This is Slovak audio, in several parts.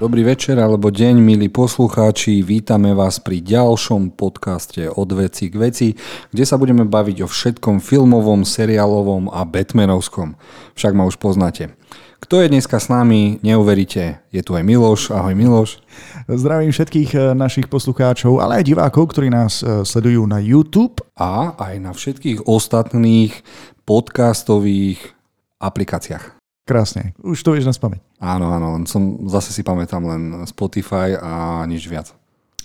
Dobrý večer alebo deň, milí poslucháči, vítame vás pri ďalšom podcaste Od veci k veci, kde sa budeme baviť o všetkom filmovom, seriálovom a batmanovskom. Však ma už poznáte. Kto je dneska s nami, neuveríte, je tu aj Miloš. Ahoj Miloš. Zdravím všetkých našich poslucháčov, ale aj divákov, ktorí nás sledujú na YouTube. A aj na všetkých ostatných podcastových aplikáciách. Krásne. Už to vieš na spamäť. Áno, zase si pamätám len Spotify a nič viac.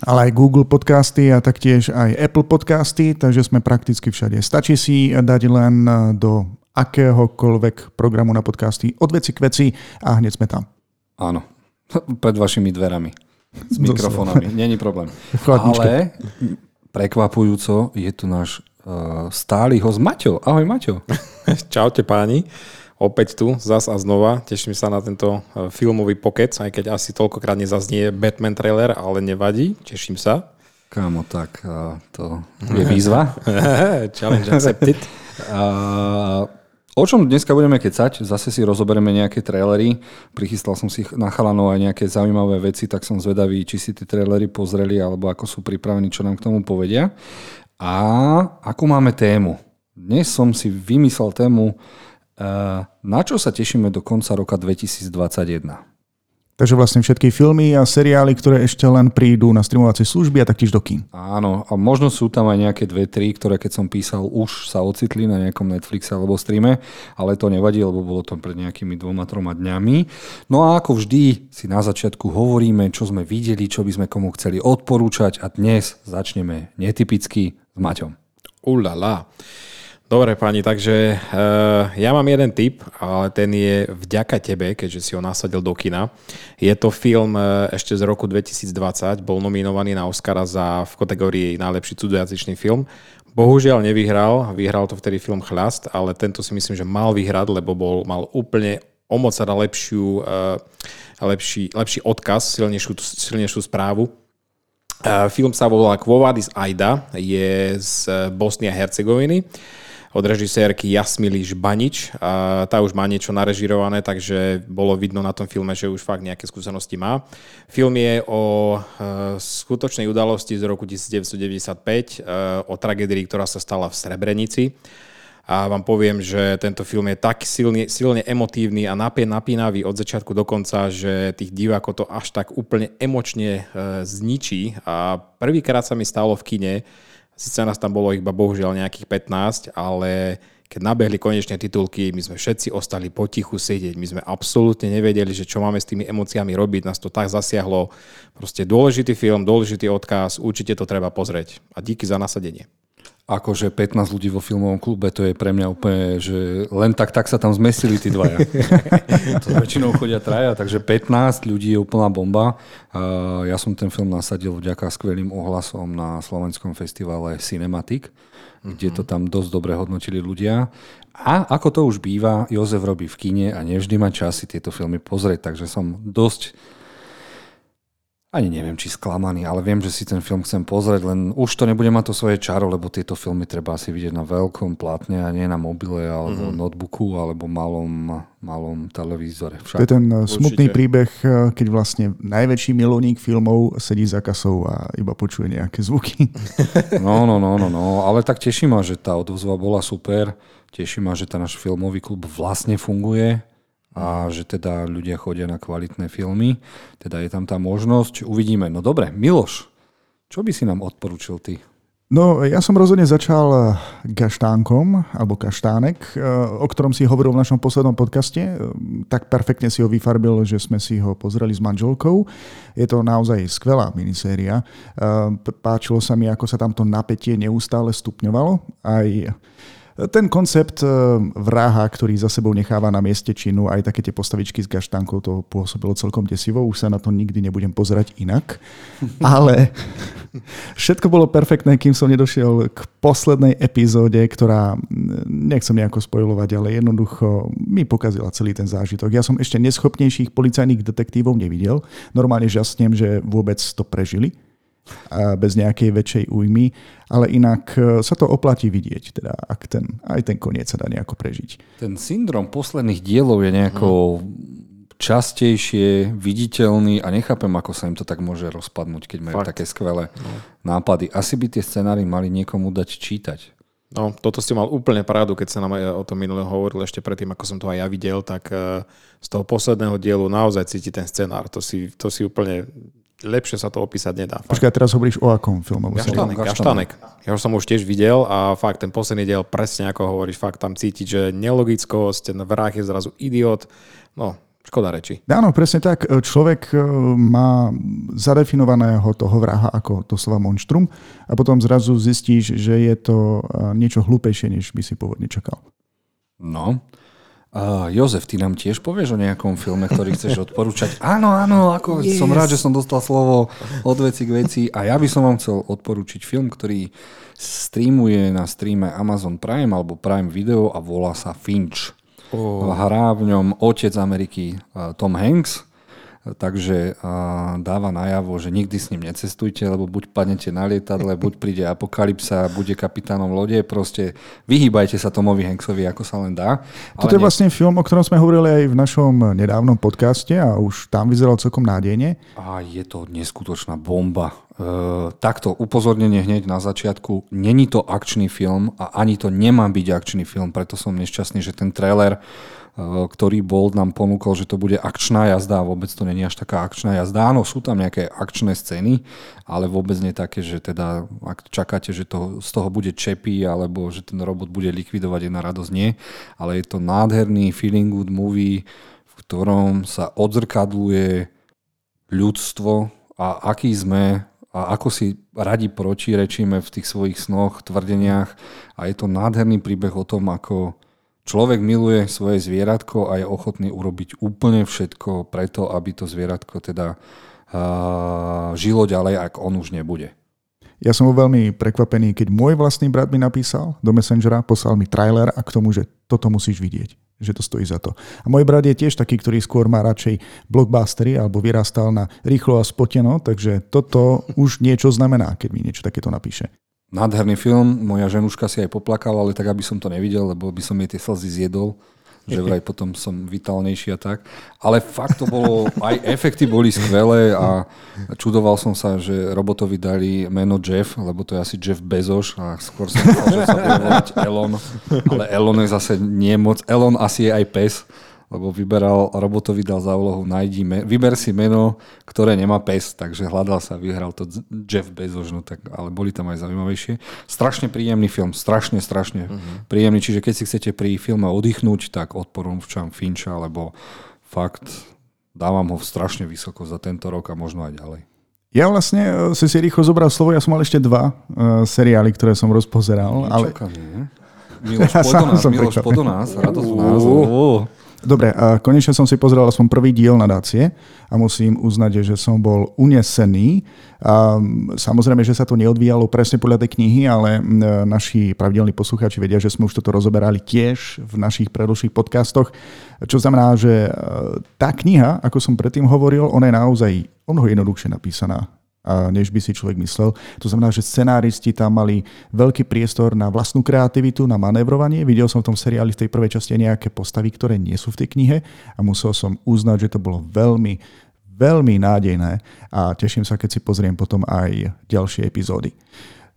Ale aj Google podcasty a taktiež aj Apple podcasty, takže sme prakticky všade. Stačí si dať len do akéhokoľvek programu na podcasty Od veci k veci a hneď sme tam. Áno, pred vašimi dverami. S mikrofónami. Není problém. Ale prekvapujúco je tu náš stály host Maťo. Ahoj Maťo. Čaute páni. Opäť tu, zas a znova. Teším sa na tento filmový pokec, aj keď asi toľkokrát nezaznie Batman trailer, ale nevadí. Teším sa. Kámo, tak to je výzva. Challenge accepted. O čom dneska budeme kecať? Zase si rozoberieme nejaké trailery. Prichystal som si na chalanov aj nejaké zaujímavé veci, tak som zvedavý, či si tie trailery pozreli, alebo ako sú pripravení, čo nám k tomu povedia. A akú máme tému? Dnes som si vymyslel tému, na čo sa tešíme do konca roka 2021. Takže vlastne všetky filmy a seriály, ktoré ešte len prídu na streamovacie služby a taktiež do kín. Áno, a možno sú tam aj nejaké 2-3, ktoré keď som písal, už sa ocitli na nejakom Netflixe alebo streame, ale to nevadí, lebo bolo to pred nejakými 2-3 dňami. No a ako vždy si na začiatku hovoríme, čo sme videli, čo by sme komu chceli odporúčať a dnes začneme netypicky s Maťom. Ulala. Dobre páni, takže ja mám jeden tip, ale ten je vďaka tebe, keďže si ho nasadil do kina. Je to film ešte z roku 2020, bol nominovaný na Oscara v kategórii najlepší cudzojazyčný film. Bohužiaľ nevyhral, vyhral to vtedy film Chľast, ale tento si myslím, že mal vyhrať, lebo mal úplne omocná lepší odkaz, silnejšiu správu. Film sa volá Quo Vadis Aida, je z Bosny a Hercegoviny. Od režisérky Jasmily Žbanič. Tá už má niečo narežírované, takže bolo vidno na tom filme, že už fakt nejaké skúsenosti má. Film je o skutočnej udalosti z roku 1995, o tragédii, ktorá sa stala v Srebrenici. A vám poviem, že tento film je tak silne emotívny a napínavý od začiatku do konca, že tých divákov to až tak úplne emočne zničí. A prvýkrát sa mi stalo v kine, sice nás tam bolo iba bohužiaľ nejakých 15, ale keď nabehli konečne titulky, my sme všetci ostali potichu sedieť. My sme absolútne nevedeli, že čo máme s tými emóciami robiť. Nás to tak zasiahlo. Proste dôležitý film, dôležitý odkaz. Určite to treba pozrieť. A díky za nasadenie. Akože 15 ľudí vo filmovom klube, to je pre mňa úplne, že len tak sa tam zmestili tí dvaja. To väčšinou chodia traja, takže 15 ľudí je úplná bomba. Ja som ten film nasadil vďaka skvelým ohlasom na slovenskom festivale Cinematic, kde to tam dosť dobre hodnotili ľudia. A ako to už býva, Jozef robí v kine a nevždy má čas si tieto filmy pozrieť, takže som dosť ani neviem, či sklamaný, ale viem, že si ten film chcem pozrieť, len už to nebude mať to svoje čaro, lebo tieto filmy treba asi vidieť na veľkom plátne a nie na mobile alebo notebooku alebo malom televízore. Však. To je ten smutný príbeh, keď vlastne najväčší milovník filmov sedí za kasou a iba počuje nejaké zvuky. No, ale tak teší ma, že tá odozva bola super. Teší ma, že ten náš filmový klub vlastne funguje a že teda ľudia chodia na kvalitné filmy. Teda je tam tá možnosť. Uvidíme. No dobre, Miloš, čo by si nám odporúčil ty? No, ja som rozhodne začal Kaštánkom, alebo Kaštánek, o ktorom si hovoril v našom poslednom podcaste. Tak perfektne si ho vyfarbil, že sme si ho pozreli s manželkou. Je to naozaj skvelá miniséria. Páčilo sa mi, ako sa tam to napätie neustále stupňovalo. Aj ten koncept vraha, ktorý za sebou necháva na mieste činu, aj také tie postavičky s gaštankou, to pôsobilo celkom desivo. Už sa na to nikdy nebudem pozerať inak. Ale všetko bolo perfektné, kým som nedošiel k poslednej epizóde, ktorá, nechcem nejako spoilovať, ale jednoducho mi pokazila celý ten zážitok. Ja som ešte neschopnejších policajných detektívov nevidel. Normálne žasnem, že vôbec to prežili bez nejakej väčšej újmy, ale inak sa to oplatí vidieť, teda ak aj ten koniec sa dá nejako prežiť. Ten syndrom posledných dielov je nejako častejšie viditeľní a nechápem, ako sa im to tak môže rozpadnúť, keď majú také skvelé nápady. Asi by tie scenári mali niekomu dať čítať. No, toto si mal úplne pravdu, keď sa nám o tom minulé hovoril ešte predtým, ako som to aj ja videl, tak z toho posledného dielu naozaj cíti ten scenár. To si úplne... Lepšie sa to opísať nedá. Počkaj, teraz hovoríš o akom filmu? Kaštanek. Ja už som už tiež videl a fakt ten posledný diel, presne ako hovoríš, fakt tam cítiť, že nelogickosť, ten vrah je zrazu idiot. No, škoda reči. Áno, presne tak. Človek má zadefinovaného toho vraha ako to slova monštrum a potom zrazu zistíš, že je to niečo hlúpejšie, než by si pôvodne čakal. No... Jozef, ty nám tiež povieš o nejakom filme, ktorý chceš odporúčať? Áno, ako som rád, že som dostal slovo od veci k veci a ja by som vám chcel odporúčiť film, ktorý streamuje na streame Amazon Prime alebo Prime Video a volá sa Finch. Hrá v ňom otec Ameriky Tom Hanks, takže dáva najavo, že nikdy s ním necestujte, lebo buď padnete na lietadle, buď príde apokalypsa, bude kapitánom lode, proste vyhýbajte sa Tomovi Hanksovi, ako sa len dá. Toto je vlastne film, o ktorom sme hovorili aj v našom nedávnom podcaste a už tam vyzeral celkom nádejne. A je to neskutočná bomba. Takto upozornenie hneď na začiatku, není to akčný film a ani to nemá byť akčný film, preto som nešťastný, že ten trailer, ktorý bol, nám ponúkol, že to bude akčná jazda a vôbec to není až taká akčná jazda. Áno, sú tam nejaké akčné scény, ale vôbec nie také, že teda ak čakáte, že to, z toho bude čepy alebo že ten robot bude likvidovať, je na radosť, nie, ale je to nádherný feeling good movie, v ktorom sa odzrkadluje ľudstvo a aký sme a ako si radi protirečíme v tých svojich snoch, tvrdeniach a je to nádherný príbeh o tom, ako človek miluje svoje zvieratko a je ochotný urobiť úplne všetko preto, aby to zvieratko teda žilo ďalej, ak on už nebude. Ja som bol veľmi prekvapený, keď môj vlastný brat mi napísal do Messengera, poslal mi trailer a k tomu, že toto musíš vidieť, že to stojí za to. A môj brat je tiež taký, ktorý skôr má radšej blockbustery alebo vyrastal na rýchlo a spoteno, takže toto už niečo znamená, keď mi niečo takéto napíše. Nádherný film, moja ženuška si aj poplakala, ale tak, aby som to nevidel, lebo by som jej tie slzy zjedol, že vraj potom som vitálnejší a tak. Ale fakt to bolo, aj efekty boli skvelé a čudoval som sa, že robotovi dali meno Jeff, lebo to je asi Jeff Bezos a skôr som chcel, že sa bude volať Elon, ale Elon je zase nie moc. Elon asi je aj pes, lebo vyberal, robotovi dal za úlohu vyber si meno, ktoré nemá pes, takže hľadal sa, vyhral to Jeff Bezos, no tak, ale boli tam aj zaujímavejšie. Strašne príjemný film, strašne príjemný, čiže keď si chcete pri filme oddychnúť, tak odporúčam Fincha, lebo fakt dávam ho strašne vysoko za tento rok a možno aj ďalej. Ja vlastne si rýchlo zobral slovo, ja som mal ešte dva seriály, ktoré som rozpozeral. Ale... Miloš, poď do nás, radosť do nás. Dobre, a konečne som si pozrel aspoň prvý diel Nadácie a musím uznať, že som bol unesený. A samozrejme, že sa to neodvíjalo presne podľa tej knihy, ale naši pravidelní poslucháči vedia, že sme už toto rozoberali tiež v našich predošlých podcastoch, čo znamená, že tá kniha, ako som predtým hovoril, ona je naozaj o mnoho jednoduchšie napísaná, než by si človek myslel. To znamená, že scenáristi tam mali veľký priestor na vlastnú kreativitu, na manévrovanie. Videl som v tom seriáli v tej prvej časti nejaké postavy, ktoré nie sú v tej knihe a musel som uznať, že to bolo veľmi, veľmi nádejné a teším sa, keď si pozriem potom aj ďalšie epizódy.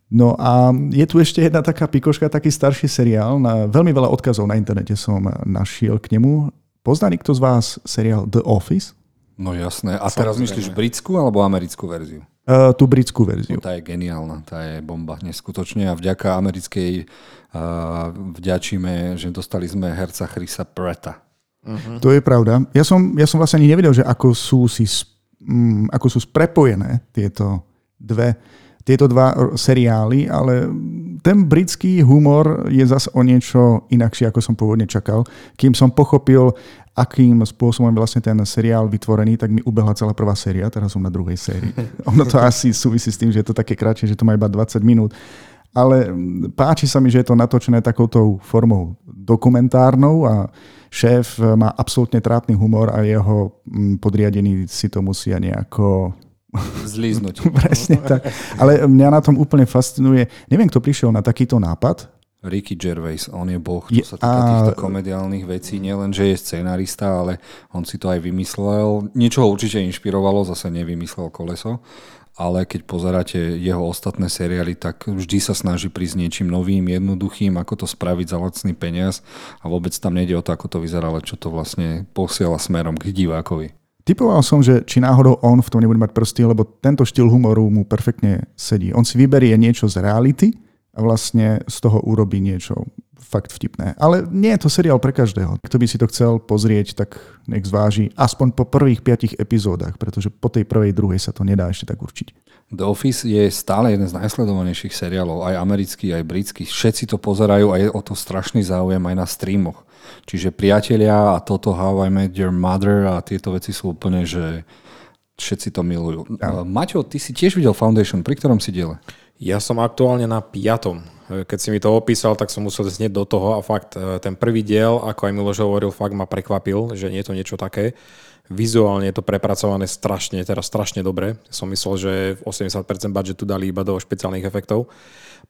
No a je tu ešte jedna taká pikoška, taký starší seriál. Na veľmi veľa odkazov na internete som našiel k nemu. Pozná nikto z vás seriál The Office? No jasné. A teraz myslíš britskú alebo americkú verziu? Tú britskú verziu. Tá je geniálna, tá je bomba, neskutočne. A vďaka americkej vďačíme, že dostali sme herca Chrisa Pratta. Uh-huh. To je pravda. Ja som vlastne ani nevedel, že ako sú prepojené tieto dva seriály, ale ten britský humor je zase o niečo inakšie, ako som pôvodne čakal. Kým som pochopil, akým spôsobom je vlastne ten seriál vytvorený, tak mi ubehla celá prvá séria, teraz som na druhej sérii. Ono to asi súvisí s tým, že je to také kratšie, že to má iba 20 minút. Ale páči sa mi, že je to natočené takouto formou dokumentárnou a šéf má absolútne trápny humor a jeho podriadení si to musia nejako zlíznuť. Presne tak. Ale mňa na tom úplne fascinuje. Neviem, kto prišiel na takýto nápad, Ricky Gervais, on je boh, čo sa týka týchto komediálnych vecí, nielen, že je scenarista, ale on si to aj vymyslel. Niečo ho určite inšpirovalo, zase nevymyslel koleso, ale keď pozeráte jeho ostatné seriály, tak vždy sa snaží prísť niečím novým, jednoduchým, ako to spraviť za lacný peniaz a vôbec tam nejde o to, ako to vyzerá, ale čo to vlastne posiela smerom k divákovi. Typoval som, že či náhodou on v tom nebude mať prsty, lebo tento štýl humoru mu perfektne sedí. On si vyberie niečo z reality a vlastne z toho urobí niečo fakt vtipné. Ale nie je to seriál pre každého. Kto by si to chcel pozrieť, tak nech zváži aspoň po prvých 5 epizódach, pretože po tej prvej, druhej sa to nedá ešte tak určiť. The Office je stále jeden z najsledovanejších seriálov, aj americký, aj britský. Všetci to pozerajú a je o to strašný záujem aj na streamoch. Čiže Priatelia a toto How I Met Your Mother a tieto veci sú úplne, že všetci to milujú. Ja. Maťo, ty si tiež videl Foundation, pri ktorom si diele? Ja som aktuálne na 5. Keď si mi to opísal, tak som musel znieť do toho a fakt ten prvý diel, ako aj Miloš hovoril, fakt ma prekvapil, že nie je to niečo také. Vizuálne je to prepracované strašne, teraz strašne dobre. Som myslel, že 80% budžetu dali iba do špeciálnych efektov.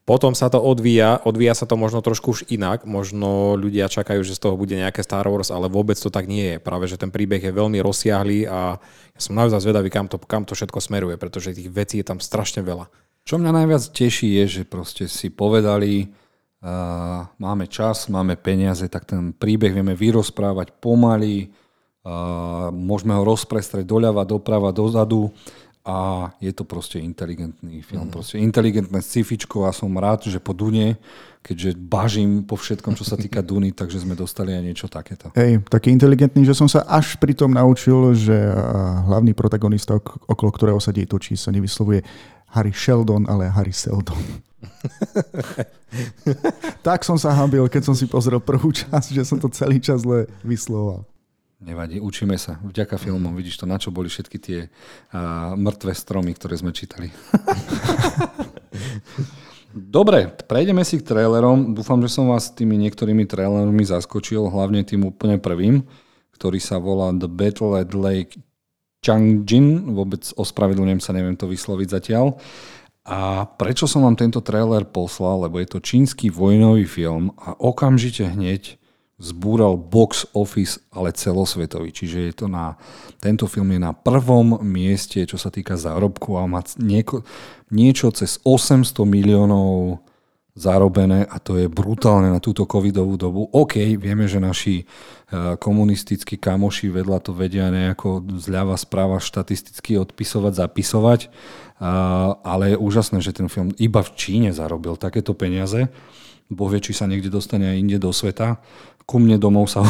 Potom sa to odvíja sa to možno trošku už inak. Možno ľudia čakajú, že z toho bude nejaké Star Wars, ale vôbec to tak nie je. Práve, že ten príbeh je veľmi rozsiahlý a ja som naozaj zvedavý, kam to všetko smeruje, pretože tých vecí je tam strašne veľa. Čo mňa najviac teší je, že proste si povedali, máme čas, máme peniaze, tak ten príbeh vieme vyrozprávať pomaly, môžeme ho rozprestrieť doľava, doprava, dozadu a je to proste inteligentný film. Proste inteligentné scifičko a som rád, že po Dune, keďže bažím po všetkom, čo sa týka Duny, takže sme dostali aj niečo takéto. Hej, taký inteligentný, že som sa až pri tom naučil, že hlavný protagonista, okolo ktorého sa dej točí, sa nevyslovuje Harry Sheldon, ale Harry Seldon. Tak som sa hambil, keď som si pozrel prvú časť, že som to celý čas zle vysloval. Nevadí, učíme sa. Vďaka filmom. Vidíš to, na čo boli všetky tie mŕtve stromy, ktoré sme čítali. Dobre, prejdeme si k trailerom. Dúfam, že som vás tými niektorými trailermi zaskočil, hlavne tým úplne prvým, ktorý sa volá The Battle at Lake Chang Jin, vôbec ospravedlňujem sa, neviem to vysloviť zatiaľ. A prečo som vám tento trailer poslal, lebo je to čínsky vojnový film a okamžite hneď zbúral box office, ale celosvetový. Čiže je to tento film je na prvom mieste, čo sa týka zárobku a má niečo cez 800 miliónov zarobené a to je brutálne na túto covidovú dobu. OK, vieme, že naši komunistickí kamoši vedľa to vedia nejako zľava správa štatisticky odpisovať, zapisovať, ale je úžasné, že ten film iba v Číne zarobil takéto peniaze. Boh vie, či sa niekde dostane aj inde do sveta. Ku mne domov sa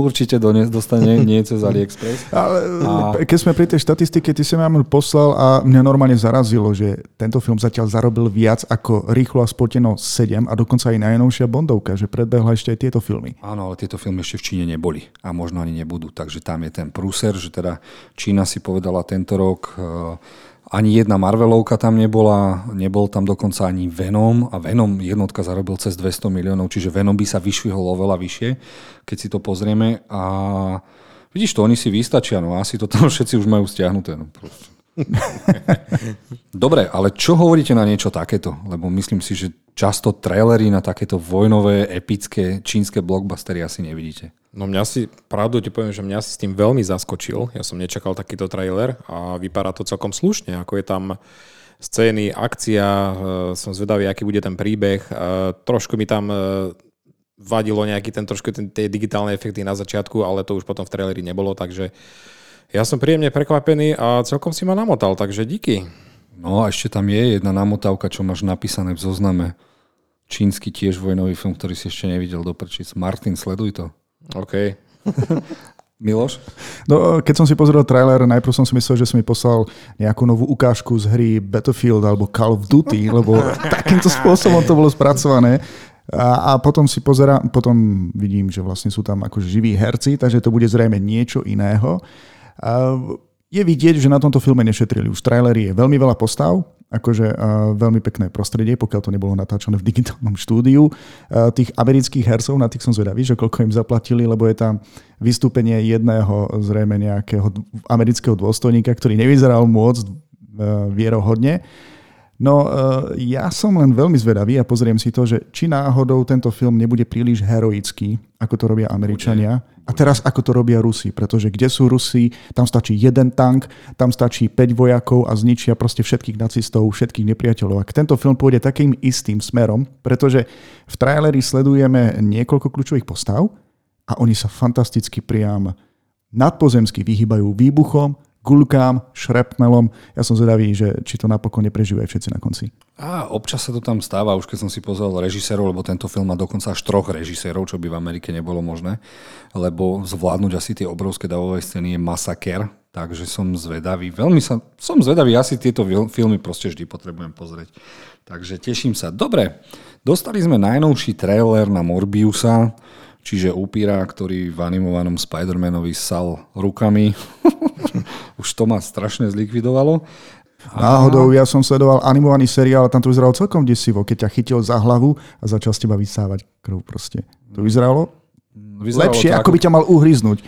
určite dostane nie cez AliExpress. Ale keď sme pri tej štatistike, ty si ma poslal a mňa normálne zarazilo, že tento film zatiaľ zarobil viac ako Rýchlo a spoteno 7 a dokonca aj najnovšia Bondovka, že predbehla ešte aj tieto filmy. Áno, ale tieto filmy ešte v Číne neboli a možno ani nebudú. Takže tam je ten prúser, že teda Čína si povedala tento rok... Ani jedna Marvelovka tam nebola, nebol tam dokonca ani Venom a Venom jednotka zarobil cez 200 miliónov, čiže Venom by sa vyšvihol oveľa vyššie, keď si to pozrieme a vidíš to, oni si vystačia, no asi to tam všetci už majú stiahnuté. No. Dobre, ale čo hovoríte na niečo takéto? Lebo myslím si, že často trailery na takéto vojnové, epické, čínske blockbustery asi nevidíte. No pravdu ti poviem, že mňa si s tým veľmi zaskočil. Ja som nečakal takýto trailer a vypadá to celkom slušne, ako je tam scény, akcia, som zvedavý, aký bude ten príbeh. Trošku mi tam vadilo nejaký tie digitálne efekty na začiatku, ale to už potom v traileri nebolo, takže ja som príjemne prekvapený a celkom si ma namotal, takže díky. No a ešte tam je jedna namotávka, čo máš napísané v zozname. Čínsky tiež vojnový film, ktorý si ešte nevidel do prčíc. Martin, sleduj to. OK. Miloš? No, keď som si pozrel trailer, najprv som si myslel, že si mi poslal nejakú novú ukážku z hry Battlefield alebo Call of Duty, lebo takýmto spôsobom to bolo spracované. A potom si pozerám, potom vidím, že vlastne sú tam akože živí herci, takže to bude zrejme niečo iného. A je vidieť, že na tomto filme nešetrili. Už traileri je veľmi veľa postav, akože veľmi pekné prostredie, pokiaľ to nebolo natáčané v digitálnom štúdiu. Tých amerických hercov, na tých som zvedavý, že koľko im zaplatili, lebo je tam vystúpenie jedného zrejme nejakého amerického dôstojníka, ktorý nevyzeral moc vierohodne. No, ja som len veľmi zvedavý a pozriem si to, že či náhodou tento film nebude príliš heroický, ako to robia Američania. Bude. A teraz ako to robia Rusi, pretože kde sú Rusi, tam stačí jeden tank, tam stačí 5 vojakov a zničia proste všetkých nacistov, všetkých nepriateľov. A tento film pôjde takým istým smerom, pretože v traileri sledujeme niekoľko kľúčových postav a oni sa fantasticky priam nadpozemsky vyhýbajú výbuchom, guľkám, šrapnelom. Ja som zvedavý, že či to napokon neprežijú aj všetci na konci. A občas sa to tam stáva, už keď som si pozrel režisérov, lebo tento film má dokonca až 3 režisérov, čo by v Amerike nebolo možné, lebo zvládnuť asi tie obrovské davové scény je masaker, takže som zvedavý. Som zvedavý, ja si tieto filmy proste vždy potrebujem pozrieť. Takže teším sa. Dobre, dostali sme najnovší trailer na Morbiusa, čiže upíra, ktorý v animovanom Spider-Manovi sal rukami. Už to ma strašne zlikvidovalo. Náhodou ja som sledoval animovaný seriál a tam to vyzeralo celkom desivo, keď ťa chytil za hlavu a začal z teba vysávať krv proste. To vyzeralo lepšie, to ako by ťa mal uhryznúť.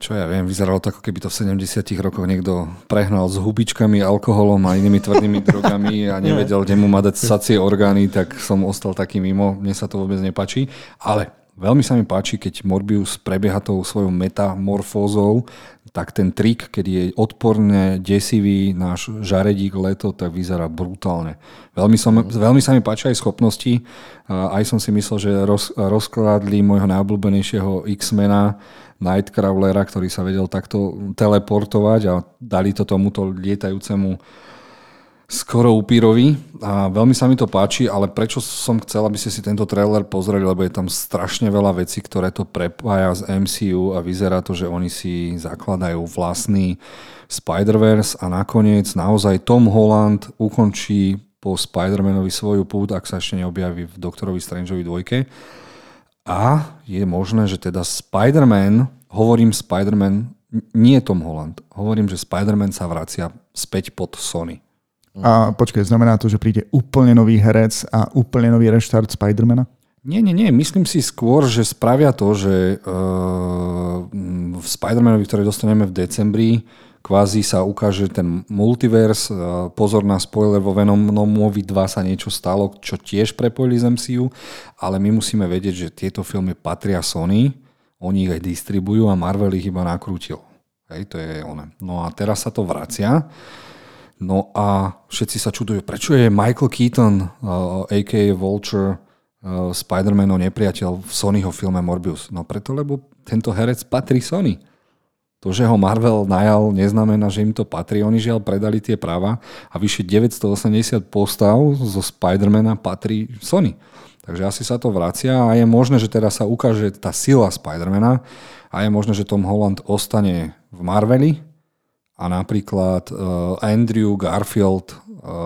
Čo ja viem, vyzeralo to, ako keby to v 70 rokoch niekto prehnal s hubičkami, alkoholom a inými tvrdými drogami a nevedel, kde mu má dať sacie orgány, tak som ostal taký mimo. Mne sa to vôbec nepáči, ale veľmi sa mi páči, keď Morbius prebieha tou svojou metamorfózou, tak ten trik, keď je odporne desivý náš žaredík Leto, tak vyzerá brutálne. Veľmi sa mi páči aj schopnosti. Aj som si myslel, že rozkladli môjho najobľúbenejšieho X-mena Nightcrawlera, ktorý sa vedel takto teleportovať a dali to tomuto lietajúcemu skoro upírovi a veľmi sa mi to páči, ale prečo som chcel, aby ste si tento trailer pozreli, lebo je tam strašne veľa vecí, ktoré to prepája z MCU a vyzerá to, že oni si zakladajú vlastný Spider-Verse a nakoniec naozaj Tom Holland ukončí po Spider-Manovi svoju púť, ak sa ešte neobjaví v Doktorovi Strangeovi 2. A je možné, že teda Spider-Man, nie Tom Holland, hovorím, že Spider-Man sa vracia späť pod Sony. A počkaj, znamená to, že príde úplne nový herec a úplne nový reštart Spidermana? Nie. Myslím si skôr, že spravia to, že v Spidermanovi, ktoré dostaneme v decembri, kvázi sa ukáže ten multiverse. Pozor na spoiler, vo Venomovi 2 sa niečo stalo, čo tiež prepojili z MCU, ale my musíme vedieť, že tieto filmy patria Sony, oni ich aj distribujú a Marvel ich iba nakrútil. Hej, to je ono. No a teraz sa to vracia. No a všetci sa čudujú, prečo je Michael Keaton, a.k.a. Vulture, Spider-Manov nepriateľ v Sonyho filme Morbius. No preto, lebo tento herec patrí Sony. To, že ho Marvel najal, neznamená, že im to patrí. Oni žiaľ predali tie práva a vyše 980 postav zo Spider-Mana patrí Sony. Takže asi sa to vracia a je možné, že teda sa ukáže tá sila Spider-Mana a je možné, že Tom Holland ostane v Marveli, a napríklad Andrew Garfield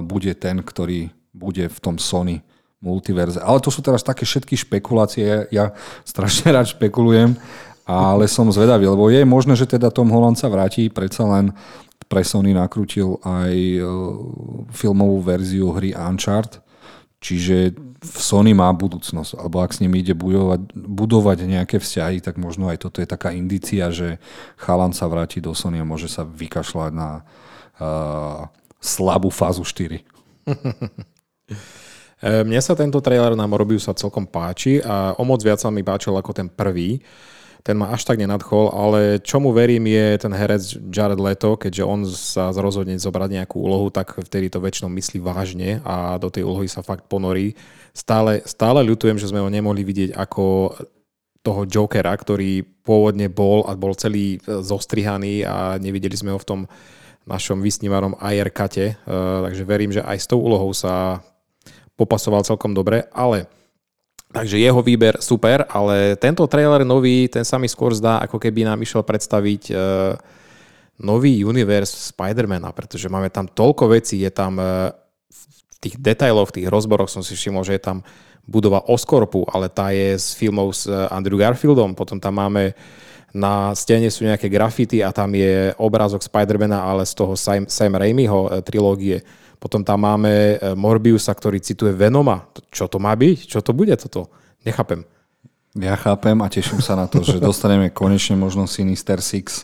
bude ten, ktorý bude v tom Sony multiverze. Ale to sú teraz také všetky špekulácie. Ja strašne rád špekulujem, ale som zvedavý, lebo je možné, že teda Tom Holland sa vráti. Predsa len pre Sony nakrútil aj filmovú verziu hry Uncharted. Čiže Sony má budúcnosť, alebo ak s nimi ide budovať nejaké vzťahy, tak možno aj toto je taká indícia, že chalan sa vráti do Sony a môže sa vykašľať na slabú fázu 4. Mne sa tento trailer na Morbiusa celkom páči a o moc viac sa mi páčil ako ten prvý. Ten ma až tak nenadchol, ale čomu verím je ten herec Jared Leto, keďže on sa rozhodne zobrať nejakú úlohu, tak vtedy to väčšinou myslí vážne a do tej úlohy sa fakt ponorí. Stále ľutujem, že sme ho nemohli vidieť ako toho Jokera, ktorý pôvodne bol celý zostrihaný a nevideli sme ho v tom našom vysnívanom IR-kate, takže verím, že aj s tou úlohou sa popasoval celkom dobre, ale takže jeho výber super, ale tento trailer nový, ten sa mi skôr zdá, ako keby nám išiel predstaviť nový univerz Spider-Mana, pretože máme tam toľko vecí, je tam v tých detailoch, v tých rozboroch som si všimol, že je tam budova Oscorpu, ale tá je z filmov s Andrew Garfieldom, potom tam máme na stene sú nejaké grafity a tam je obrázok Spider-Mana, ale z toho Sam Raimiho trilógie. Potom tam máme Morbiusa, ktorý cituje Venoma. Čo to má byť? Čo to bude toto? Nechápem. Ja chápem a teším sa na to, že dostaneme konečne možno Sinister Six.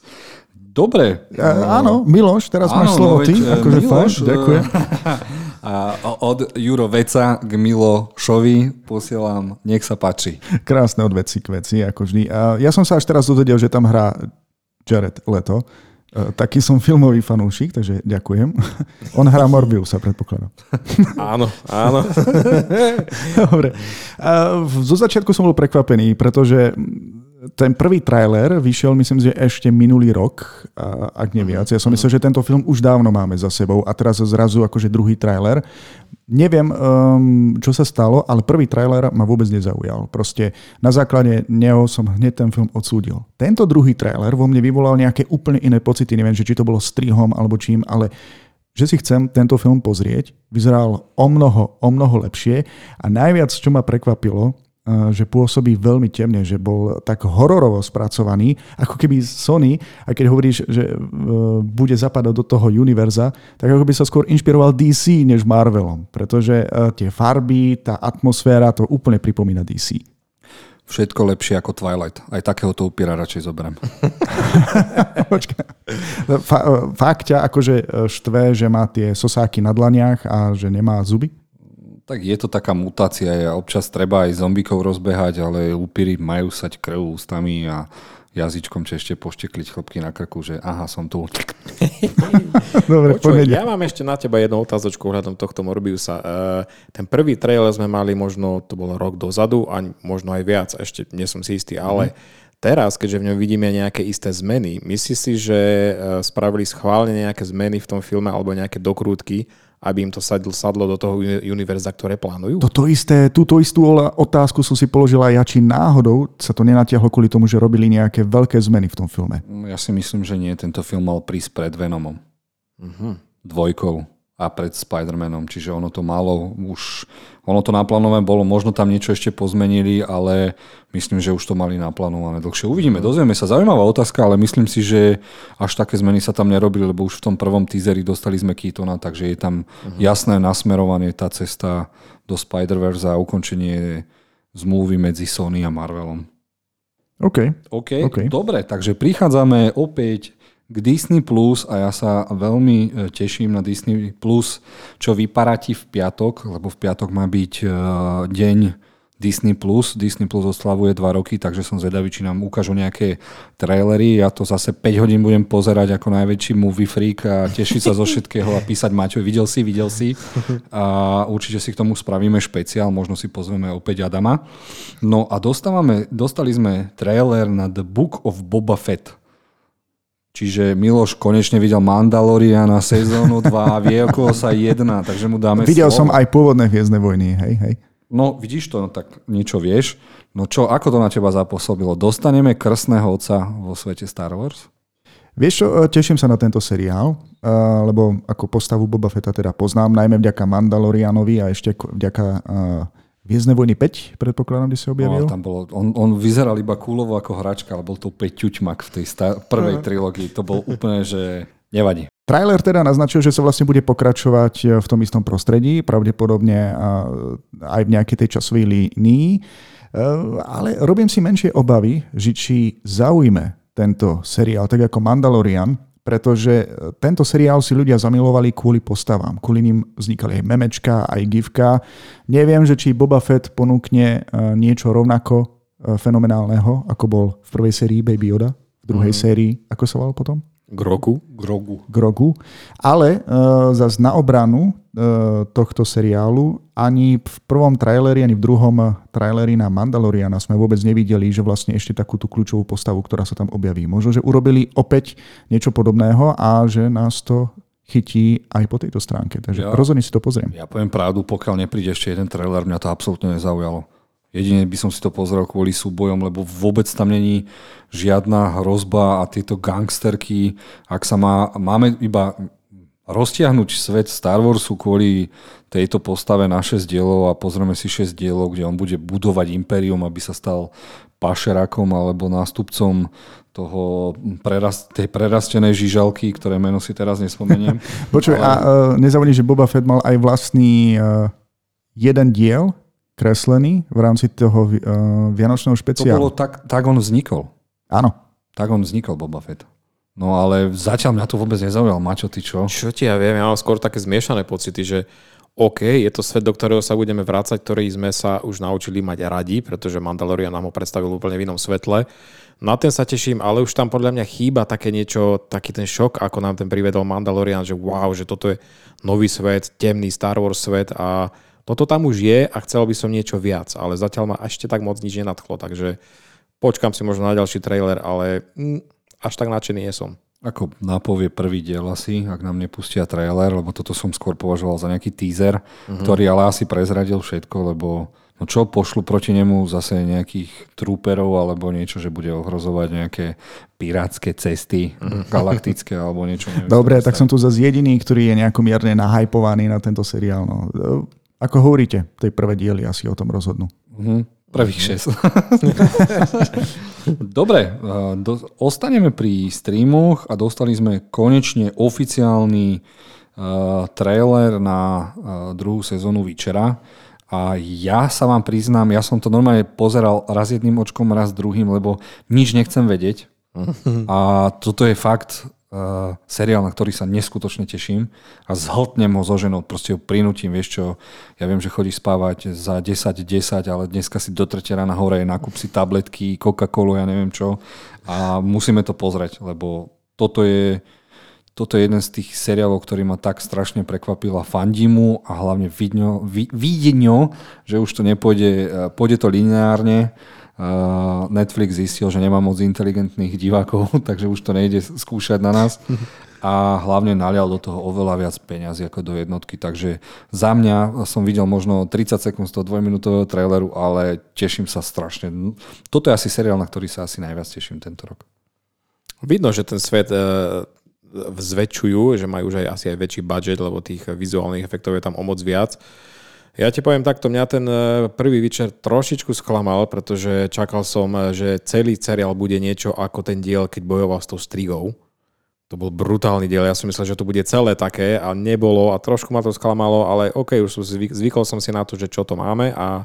Dobre. Áno, Miloš, teraz máš slovo ty. Miloš, ďakujem. A od Juro Veca k Milošovi posielam, nech sa páči. Krásne odveci k veci, ako vždy. A ja som sa až teraz dozvedel, že tam hrá Jared Leto. Taký som filmový fanúšik, takže ďakujem. On hrá Morbiusa, predpokladám. Áno, áno. Dobre. Zo začiatku som bol prekvapený, pretože ten prvý trailer vyšiel, myslím, že ešte minulý rok, ak nie viac. Ja som myslel, že tento film už dávno máme za sebou a teraz zrazu akože druhý trailer. Neviem, čo sa stalo, ale prvý trailer ma vôbec nezaujal. Proste na základe neho som hneď ten film odsúdil. Tento druhý trailer vo mne vyvolal nejaké úplne iné pocity. Neviem, či to bolo strihom alebo čím, ale že si chcem tento film pozrieť. Vyzeral o mnoho lepšie a najviac, čo ma prekvapilo, že pôsobí veľmi temne, že bol tak hororovo spracovaný, ako keby Sony, a keď hovoríš, že bude zapadať do toho univerza, tak ako by sa skôr inšpiroval DC než Marvelom, pretože tie farby, tá atmosféra, to úplne pripomína DC. Všetko lepšie ako Twilight. Aj takéhoto upíra radšej zoberiem. Počkaj. Fakt ťa akože štve, že má tie sosáky na dlaniach a že nemá zuby? Tak je to taká mutácia. Občas treba aj zombíkov rozbehať, ale upíry majú sať krv ústami a jazyčkom či ešte poštekliť chlopky na krku, že aha, som tu. Dobre, počuj, ja mám ešte na teba jednu otázočku ohľadom tohto Morbiusa. Ten prvý trailer sme mali možno, to bolo rok dozadu a možno aj viac, ešte nie som si istý, ale teraz, keďže v ňom vidíme nejaké isté zmeny, myslíš si, že spravili schválne nejaké zmeny v tom filme alebo nejaké dokrútky, aby im to sadlo do toho univerza, ktoré plánujú? Túto istú otázku som si položila ja, či náhodou sa to nenatiahlo kvôli tomu, že robili nejaké veľké zmeny v tom filme. Ja si myslím, že nie. Tento film mal prísť pred Venomom. Uh-huh. Dvojkou a pred Spider-Manom. Čiže ono to malo už... Ono to naplánované bolo, možno tam niečo ešte pozmenili, ale myslím, že už to mali naplánované dlhšie. Uvidíme, dozvieme sa. Zaujímavá otázka, ale myslím si, že až také zmeny sa tam nerobili, lebo už v tom prvom teaseri dostali sme Keatona, takže je tam jasné nasmerovanie tá cesta do Spider-Verse a ukončenie zmluvy medzi Sony a Marvelom. OK. Dobre, takže prichádzame opäť k Disney Plus a ja sa veľmi teším na Disney Plus, čo vyparatí v piatok, lebo v piatok má byť deň Disney Plus. Disney Plus oslavuje 2 roky, takže som zvedavý, či nám ukážu nejaké trailery. Ja to zase 5 hodín budem pozerať ako najväčší movie freak a tešiť sa zo všetkého a písať Maťo, videl si. A určite si k tomu spravíme špeciál, možno si pozveme opäť Adama. No a dostali sme trailer na The Book of Boba Fett. Čiže Miloš konečne videl Mandaloriana sezónu 2 a vie okolo sa 1, takže mu dáme videl slovo. Som aj pôvodné Hviezdne vojny, hej. No vidíš to, no, tak niečo vieš. No čo, ako to na teba zapôsobilo? Dostaneme krstného otca vo svete Star Wars? Vieš čo, teším sa na tento seriál, lebo ako postavu Boba Fetta teda poznám, najmä vďaka Mandalorianovi a ešte vďaka... Hviezdne vojny 5, predpokladám, kde sa objavil. No, tam bolo, on vyzeral iba coolovo ako hračka, ale bol to úplne ťuťmak v tej prvej trilógii. To bol úplne, že nevadí. Trailer teda naznačil, že sa vlastne bude pokračovať v tom istom prostredí, pravdepodobne aj v nejakej tej časovej línii. Ale robím si menšie obavy, že či zaujme tento seriál, tak ako Mandalorian, pretože tento seriál si ľudia zamilovali kvôli postavám. Kvôli ním vznikali aj memečka, aj gifka. Neviem, že či Boba Fett ponúkne niečo rovnako fenomenálneho, ako bol v prvej sérii Baby Yoda, v druhej sérii, ako sa volal potom? Grogu. Ale zase na obranu tohto seriálu ani v prvom traileri, ani v druhom traileri na Mandaloriana sme vôbec nevideli, že vlastne ešte takú tú kľúčovú postavu, ktorá sa tam objaví. Možno, že urobili opäť niečo podobného a že nás to chytí aj po tejto stránke. Takže rozhodne si to pozriem. Ja poviem pravdu, pokiaľ nepríde ešte jeden trailer, mňa to absolútne nezaujalo. Jedine by som si to pozrel kvôli súbojom, lebo vôbec tam není žiadna hrozba a tieto gangsterky, ak sa máme iba roztiahnuť svet Star Warsu kvôli tejto postave na 6 dielov a pozrieme si 6 dielov, kde on bude budovať impérium, aby sa stal pašerákom alebo nástupcom tej prerastenej žižalky, ktoré meno si teraz nespomeniem. Počuj, ale... a nezabudni, že Boba Fett mal aj vlastný jeden diel, kreslený v rámci toho vianočného špeciálu. To bolo tak on vznikol. Áno. Tak on vznikol Boba Fett. No ale zatiaľ mňa to vôbec nezaujal. Mačo, ty čo? Čo ti ja viem, ja mám skôr také zmiešané pocity, že OK, je to svet, do ktorého sa budeme vrácať, ktorý sme sa už naučili mať radi, pretože Mandalorian nám ho predstavil úplne v inom svetle. Na ten sa teším, ale už tam podľa mňa chýba také niečo, taký ten šok, ako nám ten privedol Mandalorian, že wow, že toto je nový svet, temný Star Wars svet a toto tam už je a chcel by som niečo viac, ale zatiaľ ma ešte tak moc nič nenadchlo, takže počkam si možno na ďalší trailer, ale až tak nadšený nie som. Ako napovie prvý diel asi, ak nám nepustia trailer, lebo toto som skôr považoval za nejaký teaser, ktorý ale asi prezradil všetko, lebo no čo pošlu proti nemu zase nejakých trúperov alebo niečo, že bude ohrozovať nejaké pirátske cesty galaktické alebo niečo. Neviem, dobre, tak som tu zase jediný, ktorý je nejako mierne nahajpovaný na tento seriál. No. Ako hovoríte, tej prvé diely asi o tom rozhodnú. Prvých 6. Dobre, ostaneme pri streamoch a dostali sme konečne oficiálny trailer na druhú sezónu Večera. A ja sa vám priznám, ja som to normálne pozeral raz jedným očkom, raz druhým, lebo nič nechcem vedieť. A toto je fakt seriál, na ktorý sa neskutočne teším a zhltnem ho so ženou, proste ho prinútim, vieš čo, ja viem, že chodíš spávať za 10:10, ale dneska si do 3:00 rána hore, nakúp si tabletky, Coca-Colu, ja neviem čo a musíme to pozrieť, lebo toto je jeden z tých seriálov, ktorý ma tak strašne prekvapila, fandím mu a hlavne vidno, že už to nepôjde to lineárne. Netflix zistil, že nemá moc inteligentných divákov, takže už to nejde skúšať na nás a hlavne nalial do toho oveľa viac peňazí ako do jednotky, takže za mňa som videl možno 30 sekúnd z toho 2-minútového traileru, ale teším sa strašne. Toto je asi seriál, na ktorý sa asi najviac teším tento rok. Vidno, že ten svet zväčšujú, že majú už aj asi aj väčší budget, lebo tých vizuálnych efektov je tam o moc viac. Ja ti poviem takto, mňa ten prvý večer trošičku sklamal, pretože čakal som, že celý seriál bude niečo ako ten diel, keď bojoval s tou strigou. To bol brutálny diel, ja som myslel, že to bude celé také a nebolo a trošku ma to sklamalo, ale OK, už zvykol som si na to, že čo to máme a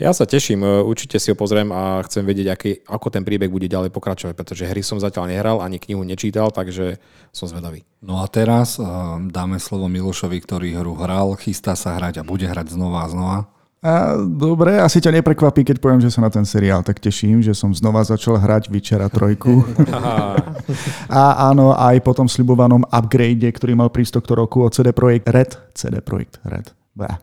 ja sa teším, určite si ho pozriem a chcem vedieť, ako ten príbeh bude ďalej pokračovať, pretože hry som zatiaľ nehral, ani knihu nečítal, takže som zvedavý. No a teraz dáme slovo Milošovi, ktorý hru hral, chystá sa hrať a bude hrať znova a znova. Dobre, asi ťa neprekvapí, keď poviem, že sa na ten seriál tak teším, že som znova začal hrať Witchera 3. A áno, aj po tom sľubovanom upgrade, ktorý mal prísť tohto roku od CD Projekt Red.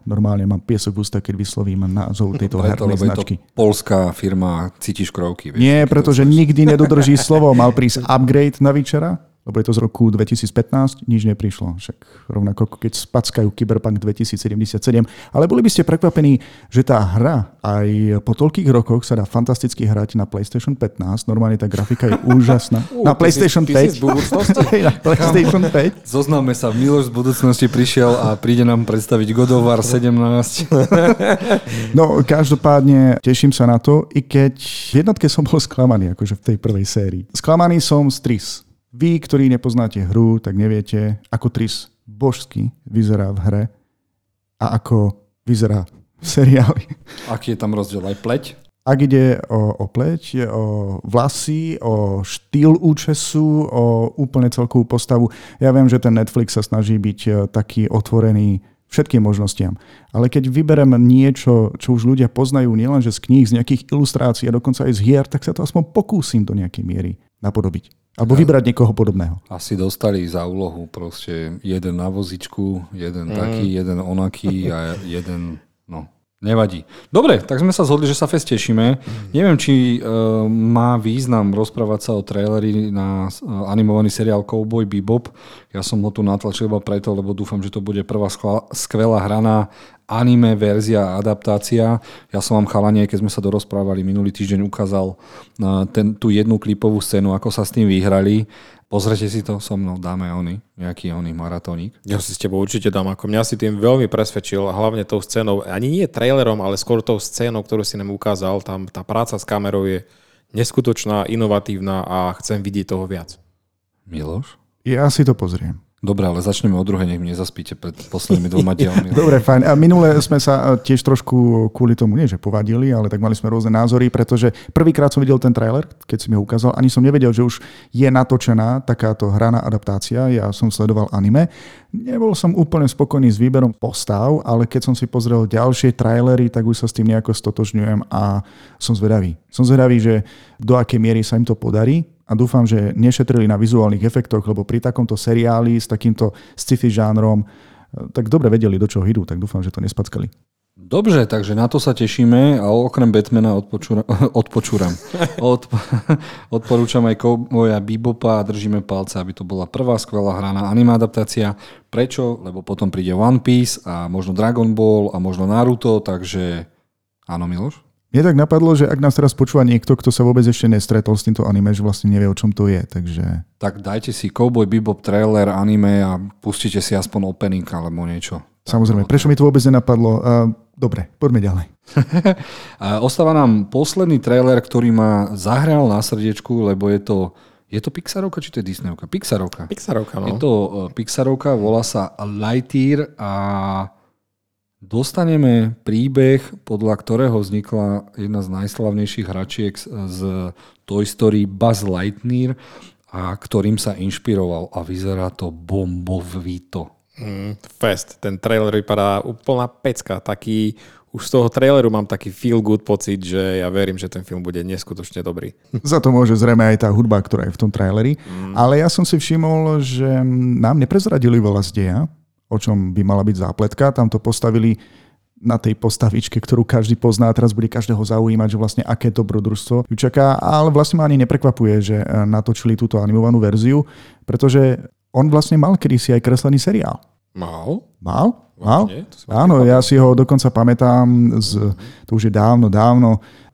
Normálne mám piesok v ústa, keď vyslovím názov tejto hernej značky. Je to poľská firma, cítiš krovky? Vieš, nie, pretože nikdy nedodrží slovo. Mal prísť upgrade na Witchera, lebo je to z roku 2015, nič neprišlo. Však rovnako, keď spackajú Cyberpunk 2077. Ale boli by ste prekvapení, že tá hra aj po toľkých rokoch sa dá fantasticky hrať na PlayStation 15. Normálne tá grafika je úžasná. Na PlayStation 5. Na PlayStation 5. Zoznáme sa, Miloš z budúcnosti prišiel a príde nám predstaviť God of War 17. No, každopádne teším sa na to, i keď v jednotke som bol sklamaný, akože v tej prvej sérii. Sklamaný som z Tris. Vy, ktorí nepoznáte hru, tak neviete, ako Tris božsky vyzerá v hre a ako vyzerá v seriáli. Aký je tam rozdiel? Aj pleť? Ak ide o pleť, o vlasy, o štýl účesu, o úplne celkovú postavu. Ja viem, že ten Netflix sa snaží byť taký otvorený všetkým možnostiam. Ale keď vyberem niečo, čo už ľudia poznajú nielenže z kníh, z nejakých ilustrácií a dokonca aj z hier, tak sa to aspoň pokúsim do nejakej miery napodobiť. Alebo vybrať niekoho podobného. Asi dostali za úlohu proste jeden na vozičku, jeden taký, jeden onaký a jeden... No, nevadí. Dobre, tak sme sa zhodli, že sa fest tešíme. Neviem, či má význam rozprávať sa o traileri na animovaný seriál Cowboy Bebop. Ja som ho tu natlačil iba preto, lebo dúfam, že to bude prvá skvelá hraná anime verzia, adaptácia. Ja som vám, chalanie, keď sme sa dorozprávali minulý týždeň, ukázal tú jednu klipovú scénu, ako sa s tým vyhrali. Pozrite si to so mnou, dáme nejaký maratónik. Ja si s tebou určite dám, ako mňa si tým veľmi presvedčil, hlavne tou scénou, ani nie trailerom, ale skôr tou scénou, ktorú si nám ukázal, tam tá práca s kamerou je neskutočná, inovatívna a chcem vidieť toho viac. Miloš? Ja si to pozriem. Dobre, ale začneme o druhej, nech mi nezaspíte pred poslednými dvoma dielmi. Dobre, fajn. A minule sme sa tiež trošku kvôli tomu, nie že povadili, ale tak mali sme rôzne názory, pretože prvýkrát som videl ten trailer, keď si mi ho ukázal, ani som nevedel, že už je natočená takáto hraná adaptácia. Ja som sledoval anime. Nebol som úplne spokojný s výberom postav, ale keď som si pozrel ďalšie trailery, tak už sa s tým nejako stotožňujem a som zvedavý. Som zvedavý, že do akej miery sa im to podarí. A dúfam, že nešetrili na vizuálnych efektoch, lebo pri takomto seriáli s takýmto sci-fi žánrom tak dobre vedeli, do čoho idú, tak dúfam, že to nespackali. Dobre, takže na to sa tešíme a okrem Batmana odporúčam aj Cowboya Bebopa a držíme palce, aby to bola prvá skvelá hraná anime adaptácia. Prečo? Lebo potom príde One Piece a možno Dragon Ball a možno Naruto, takže áno, Miloš? Mne tak napadlo, že ak nás teraz počúva niekto, kto sa vôbec ešte nestretol s týmto anime, že vlastne nevie, o čom to je, takže... Tak dajte si Cowboy Bebop trailer, anime a pustite si aspoň opening alebo niečo. Samozrejme, prečo mi to vôbec nenapadlo? Dobre, poďme ďalej. Ostáva nám posledný trailer, ktorý ma zahral na srdiečku, lebo je to... Je to Pixarovka, či to je Disneyovka? Pixarovka. Pixarovka, no. Je to Pixarovka, volá sa Lightyear a... Dostaneme príbeh, podľa ktorého vznikla jedna z najslavnejších hračiek z Toy Story Buzz Lightyear, a ktorým sa inšpiroval a vyzerá to bombovito. Fest, ten trailer vypadá úplná pecka, taký... Už z toho traileru mám taký feel good pocit, že ja verím, že ten film bude neskutočne dobrý. Za to môže zrejme aj tá hudba, ktorá je v tom traileri. Ale ja som si všimol, že nám neprezradili veľa z deja, o čom by mala byť zápletka. Tam to postavili na tej postavičke, ktorú každý pozná. Teraz bude každého zaujímať, že vlastne aké dobrodružstvo ju čaká. Ale vlastne ma ani neprekvapuje, že natočili túto animovanú verziu, pretože on vlastne mal kedysi aj kreslený seriál. Mal? Nie, áno, ja si ho dokonca pamätám, to už je dávno, v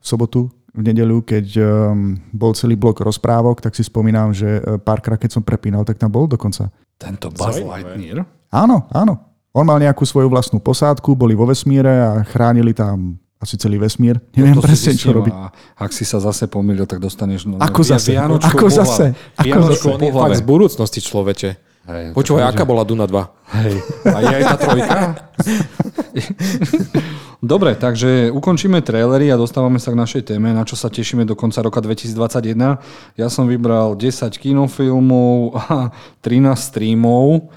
sobotu, v nedeľu, keď bol celý blok rozprávok, tak si spomínam, že párkrát, keď som prepínal, tak tam bol dokonca. Tento Buzz Lightyear? Áno. On mal nejakú svoju vlastnú posádku, boli vo vesmíre a chránili tam asi celý vesmír. Neviem presne, čo robí. Ak si sa zase pomýlil, tak dostaneš... Vianočko on je fakt z budúcnosti, človeče. Počúvaj, aká bola Duna 2? Hej. A je aj tá trojka? Dobre, takže ukončíme trailery a dostávame sa k našej téme, na čo sa tešíme do konca roka 2021. Ja som vybral 10 kinofilmov a 13 streamov.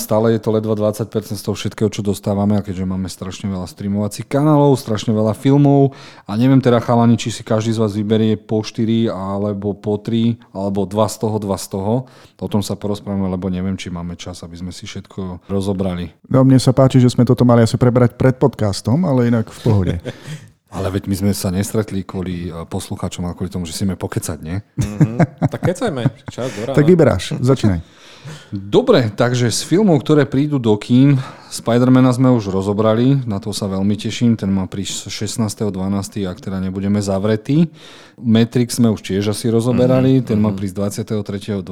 Stále je to ledva 20% z toho všetkého, čo dostávame, a keďže máme strašne veľa streamovacích kanálov, strašne veľa filmov a neviem teda, chalani, či si každý z vás vyberie po 4 alebo po 3 alebo 2 z toho. O tom sa porozprávame, lebo neviem, či máme čas, aby sme si všetko rozobrali. No, mne sa páči, že sme toto mali asi prebrať pred podcastom, ale inak v pohode. Ale veď my sme sa nestretli kvôli poslucháčom, ale kvôli tomu, že si sme pokecať, nie? Tak kecajme. Čas do rána. Tak vyberáš, začínaj. Dobre, takže z filmov, ktoré prídu do kín, Spider-mana sme už rozobrali, na to sa veľmi teším, ten má prísť 16.12., ak teda nebudeme zavretí. Matrix sme už tiež asi rozoberali, ten má prísť 23.12.,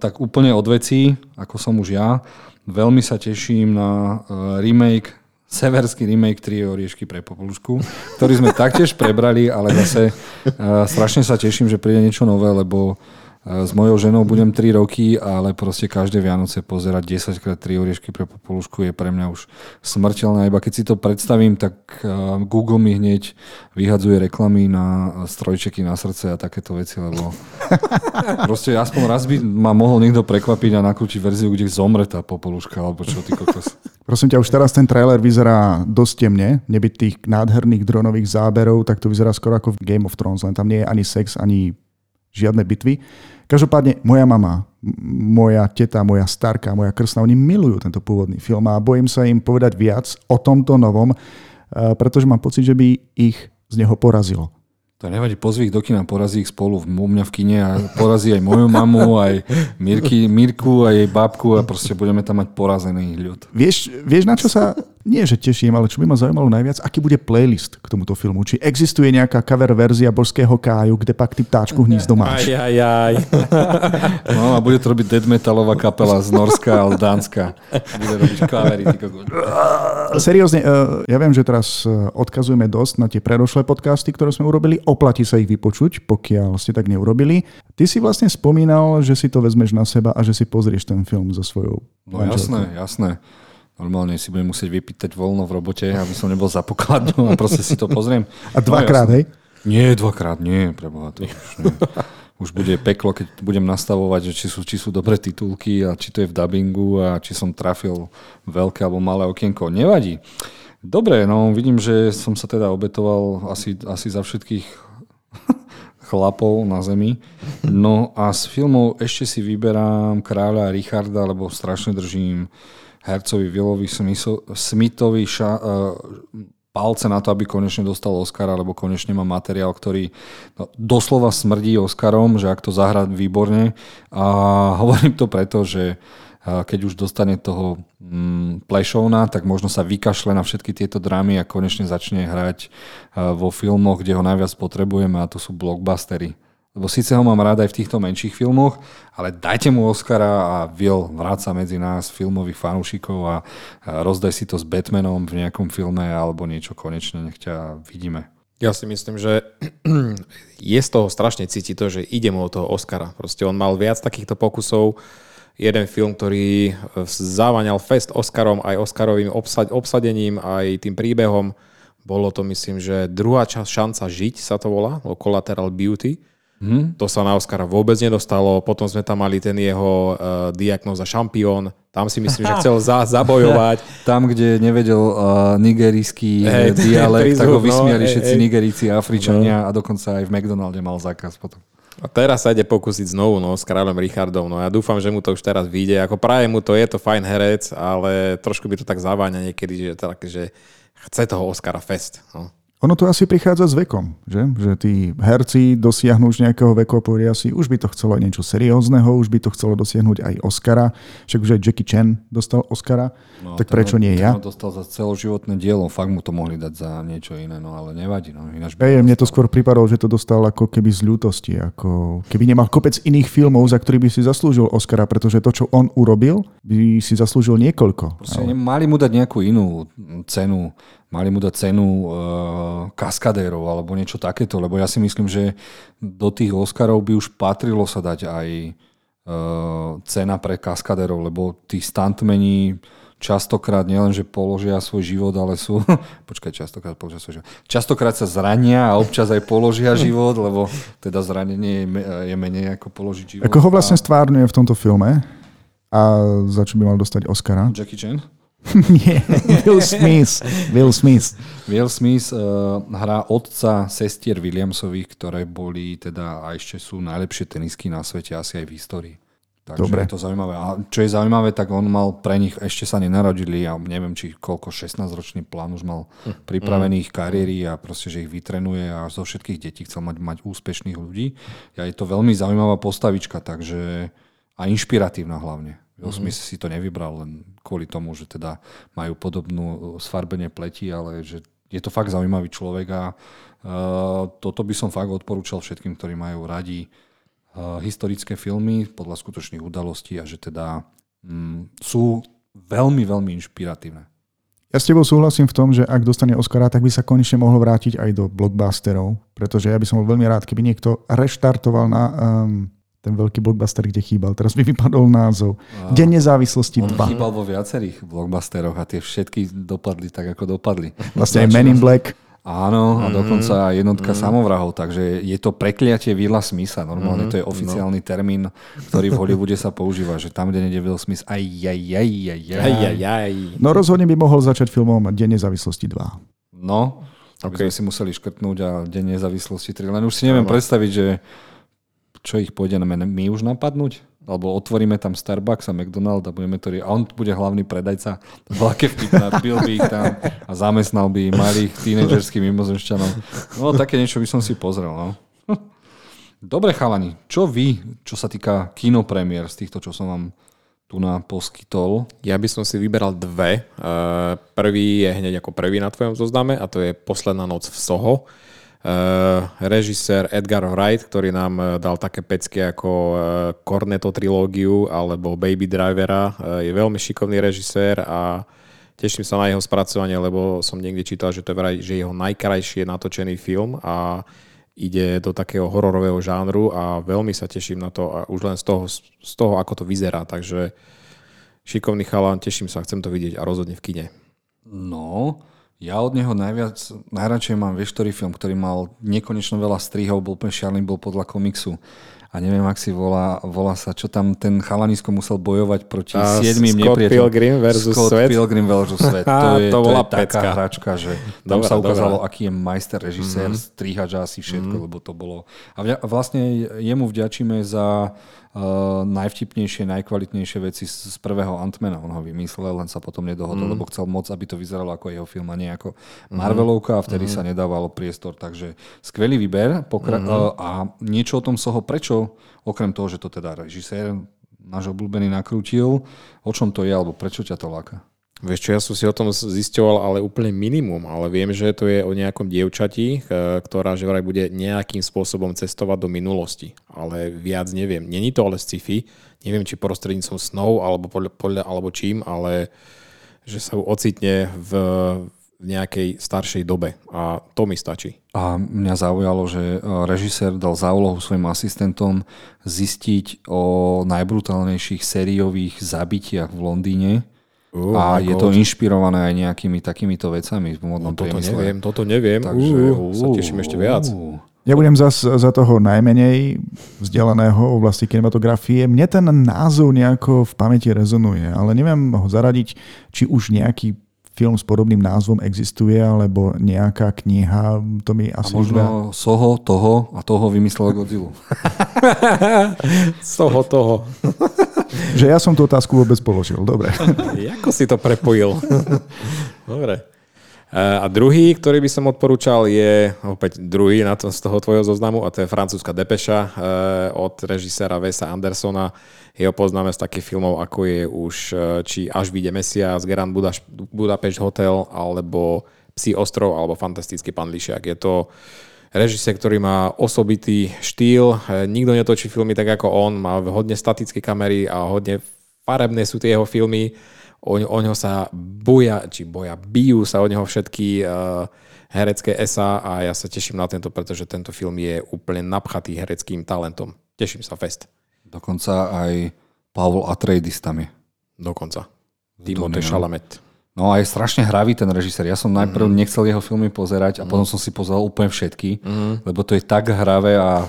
tak úplne od vecí, ako som už ja. Veľmi sa teším na severský remake 3 oriešky pre Popolúšku, ktorý sme taktiež prebrali, ale zase strašne sa teším, že príde niečo nové, lebo s mojou ženou budem 3 roky, ale proste každé Vianoce pozerať 10x3 oriešky pre Popolúšku je pre mňa už smrteľné. Iba keď si to predstavím, tak Google mi hneď vyhadzuje reklamy na strojčeky na srdce a takéto veci, lebo proste aspoň raz by ma mohol niekto prekvapiť a nakrútiť verziu, kde zomre tá Popolúška, alebo čo, ty kokos. Prosím ťa, už teraz ten trailer vyzerá dosť temne, nebyť tých nádherných dronových záberov, tak to vyzerá skoro ako v Game of Thrones, len tam nie je ani sex, ani žiadne bitvy. Každopádne moja mama, moja teta, moja starka, moja krstná, oni milujú tento pôvodný film a bojím sa im povedať viac o tomto novom, pretože mám pocit, že by ich z neho porazilo. To nevadí, pozví ich do kina, porazí ich spolu u mňa v kine a porazí aj moju mamu, aj Mirku, aj jej babku a proste budeme tam mať porazený ľud. Vieš, na čo sa nie že teším, ale čo by ma zaujímalo najviac, aký bude playlist k tomuto filmu. Či existuje nejaká cover verzia Božského káju, kde pak ty ptáčku hnízdo máš. No a bude to robiť dead metalová kapela z Norska alebo Dánska. Bude robiť covery. Seriózne, ja viem, že teraz odkazujeme dosť na tie predošlé podcasty, ktoré sme urobili. Oplatí sa ich vypočuť, pokiaľ ste tak neurobili. Ty si vlastne spomínal, že si to vezmeš na seba a že si pozrieš ten film so svojou manželkou. Jasné. Normálne si budem musieť vypýtať voľno v robote, aby som nebol za pokladnou a proste si to pozriem. A dvakrát, hej? Nie, dvakrát nie, preboha, to už bude peklo, keď budem nastavovať, že či sú dobré titulky a či to je v dabingu a či som trafil veľké alebo malé okienko. Nevadí. Dobre, no vidím, že som sa teda obetoval asi za všetkých chlapov na zemi. No a s filmov ešte si vyberám Kráľa Richarda, lebo strašne držím hercovi Willovi Smithovi palce na to, aby konečne dostal Oscara, lebo konečne má materiál, ktorý doslova smrdí Oscarom, že ak to zahrá výborne. A hovorím to preto, že keď už dostane toho Plešovna, tak možno sa vykašle na všetky tieto drámy a konečne začne hrať vo filmoch, kde ho najviac potrebujeme, a to sú blockbustery. Lebo síce ho mám rád aj v týchto menších filmoch, ale dajte mu Oscara a Will, vráť sa medzi nás filmových fanúšikov a rozdaj si to s Batmanom v nejakom filme alebo niečo, konečne nech ťa vidíme. Ja si myslím, že je z toho strašne cíti to, že ide mu o toho Oscara. Proste on mal viac takýchto pokusov. Jeden film, ktorý závaňal fest Oscarom, aj Oscarovým obsadením, aj tým príbehom. Bolo to, myslím, že Druhá šanca žiť sa to volá, Collateral Beauty. To sa na Oscara vôbec nedostalo. Potom sme tam mali ten jeho diagnóza šampión. Tam si myslím, že chcel zabojovať. Tam, kde nevedel nigerijský dialekt, tak ho vysmiali všetci Nigeríci, Afričania a dokonca aj v McDonalde mal zákaz potom. A teraz sa ide pokúsiť znovu s Kráľom Richardom. No ja dúfam, že mu to už teraz vyjde. Ako práve mu to je, to fajn herec, ale trošku by to tak zaváňa niekedy, že chce toho Oscara fest. No. Ono to asi prichádza s vekom, že? Že tí herci dosiahnu už nejakého veku a povedia si, už by to chcelo aj niečo seriózneho, už by to chcelo dosiahnuť aj Oscara. Však už aj Jackie Chan dostal Oscara, no, tak prečo nie ja? Dostal za celoživotné dielo, fakt mu to mohli dať za niečo iné, no ale nevadí. No, ináč mne to skôr pripadalo, že to dostal ako keby z ľútosti, ako keby nemal kopec iných filmov, za ktorý by si zaslúžil Oscara, pretože to, čo on urobil, by si zaslúžil niekoľko. Proste mali mu dať nejakú inú cenu. Mali mu dať cenu kaskadérov alebo niečo takéto, lebo ja si myslím, že do tých Oscarov by už patrilo sa dať aj cena pre kaskadérov, lebo tí stuntmeni častokrát nielenže položia svoj život, ale sú... Počkaj, častokrát položia svoj život. Častokrát sa zrania a občas aj položia život, lebo teda zranenie je menej ako položiť život. Ako ho vlastne stvárňuje v tomto filme a za čo by mal dostať Oscara? Jackie Chan? Nie, Will Smith. Will Smith hrá otca sestier Williamsových, ktoré boli teda a ešte sú najlepšie tenisky na svete, asi aj v histórii. Takže dobre. Je to zaujímavé. A čo je zaujímavé, tak on mal pre nich, ešte sa nenarodili a neviem, či koľko 16-ročný plán už mal pripravených kariéry a proste, že ich vytrenuje a zo všetkých detí chcel mať úspešných ľudí. A je to veľmi zaujímavá postavička, takže a inšpiratívna hlavne. Will Smith si to nevybral len kvôli tomu, že teda majú podobnú sfarbenie pleti, ale že je to fakt zaujímavý človek a toto by som fakt odporúčal všetkým, ktorí majú radi historické filmy podľa skutočných udalostí a že teda sú veľmi, veľmi inšpiratívne. Ja s tebou súhlasím v tom, že ak dostane Oscara, tak by sa konečne mohlo vrátiť aj do blockbusterov, pretože ja by som bol veľmi rád, keby niekto reštartoval na... ten veľký blockbuster, kde chýbal. Teraz by vypadol názov. Deň nezávislosti 2. On chýbal vo viacerých blockbusteroch a tie všetky dopadli tak, ako dopadli. Vlastne aj Men in Black. Áno, a dokonca jednotka samovrahov. Takže je to prekliatie Willa Smitha. Normálne to je oficiálny termín, ktorý v Hollywoode sa používa, že tam, kde nejde Will Smith, No rozhodne by mohol začať filmom Deň nezávislosti 2. No, aby sme si museli škrtnúť a Deň nezávislosti 3. Len už si neviem predstaviť, že čo ich pôjde my už napadnúť? Alebo otvoríme tam Starbucks a McDonald's a budeme to... A on bude hlavný predajca vlakevky, pil by ich tam a zamestnal by malých tínedžerských mimozemšťanov. No také niečo by som si pozrel. No. Dobre chalani, čo vy, čo sa týka kinopremiér z týchto, čo som vám tu nám poskytol. Ja by som si vyberal dve. Prvý je hneď ako prvý na tvojom zozname a to je Posledná noc v Soho. Režisér Edgar Wright, ktorý nám dal také pecky ako Cornetto trilógiu alebo Baby Drivera. Je veľmi šikovný režisér a teším sa na jeho spracovanie, lebo som niekde čítal, že to je vraj, že jeho najkrajšie natočený film a ide do takého hororového žánru a veľmi sa teším na to a už len z toho ako to vyzerá. Takže šikovný chalan, teším sa, chcem to vidieť a rozhodne v kine. No... Ja od neho najradšej mám, vieš, ktorý film, ktorý mal nekonečno veľa strihov, bol pešiarný, bol podľa komiksu. A neviem, ak si volá sa, čo tam ten chalanisko musel bojovať proti 7 nepriateľom. Scott Pilgrim versus svet. To bola taká hračka, že tam sa ukázalo, aký je majster režisér, strihač asi všetko, lebo to bolo... A vlastne jemu vďačíme za najvtipnejšie, najkvalitnejšie veci z prvého Ant-Mana. On ho vymyslel, len sa potom nedohodol, lebo chcel moc, aby to vyzeralo ako jeho film a nie ako Marvelovka a vtedy sa nedávalo priestor. Takže skvelý výber a niečo o tom Soho. Prečo? Okrem toho, že to teda režisér náš obľúbený nakrútil, o čom to je alebo prečo ťa to láka? Vieš čo, ja som si o tom zisťoval, ale úplne minimum, ale viem, že to je o nejakom dievčati, ktorá že vraj bude nejakým spôsobom cestovať do minulosti, ale viac neviem. Není to ale sci-fi, neviem, či prostredníctvom snov, alebo alebo čím, ale že sa ocitne v nejakej staršej dobe a to mi stačí. A mňa zaujalo, že režisér dal za úlohu svojim asistentom zistiť o najbrutálnejších sériových zabitiach v Londýne. A je to inšpirované aj nejakými takýmito vecami v modnom priemysle. Toto neviem. Takže sa teším ešte viac. Ja budem za toho najmenej vzdelaného v oblasti kinematografie. Mne ten názov nejako v pamäti rezonuje, ale neviem ho zaradiť, či už nejaký film s podobným názvom existuje, alebo nejaká kniha, to mi asi... A možno Soho, toho a toho vymyslel Godzilla. Soho, toho. Že ja som tú otázku vôbec položil, dobre. Ako si to prepojil? Dobre. A druhý, ktorý by som odporúčal, je opäť druhý na to, z toho tvojho zoznamu, a to je Francúzska depeša od režiséra Wesa Andersona. Jeho poznáme z takých filmov, ako je už či Až vyjde mesiac, Grand Budapešť Hotel, alebo Psí ostrov, alebo Fantastický pán Lišiak. Je to režisér, ktorý má osobitý štýl. Nikto netočí filmy tak ako on. Má hodne statické kamery a hodne farebné sú tie jeho filmy. O ňo sa bijú sa o neho všetky herecké esá a ja sa teším na tento, pretože tento film je úplne napchatý hereckým talentom. Teším sa fest. Dokonca aj Pavel Atreides tam je. Dokonca. Timothée Chalamet. No a je strašne hravý ten režisér. Ja som najprv nechcel jeho filmy pozerať a potom som si pozeral úplne všetky, lebo to je tak hravé a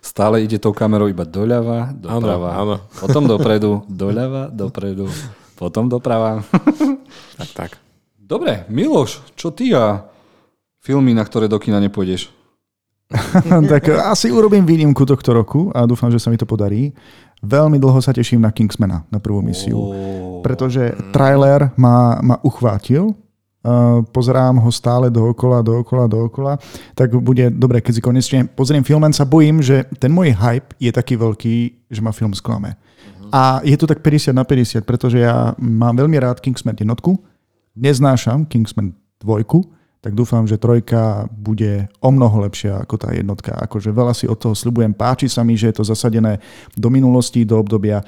stále ide tou kamerou iba doľava, doprava, áno. Potom dopredu, doľava, dopredu. Potom doprava. Tak. Dobre, Miloš, čo ty a filmy, na ktoré do kina nepôjdeš? Tak asi urobím výnimku tohto roku a dúfam, že sa mi to podarí. Veľmi dlho sa teším na Kingsmana, na prvú misiu. Pretože trailer ma uchvátil. Pozerám ho stále dookola. Tak bude dobre, keď si konečne pozriem film, len sa bojím, že ten môj hype je taký veľký, že ma film sklame. A je to tak 50/50, pretože ja mám veľmi rád Kingsman jednotku, neznášam Kingsman 2, tak dúfam, že 3 bude o mnoho lepšia ako tá jednotka. Akože veľa si od toho sľubujem, páči sa mi, že je to zasadené do minulosti, do obdobia,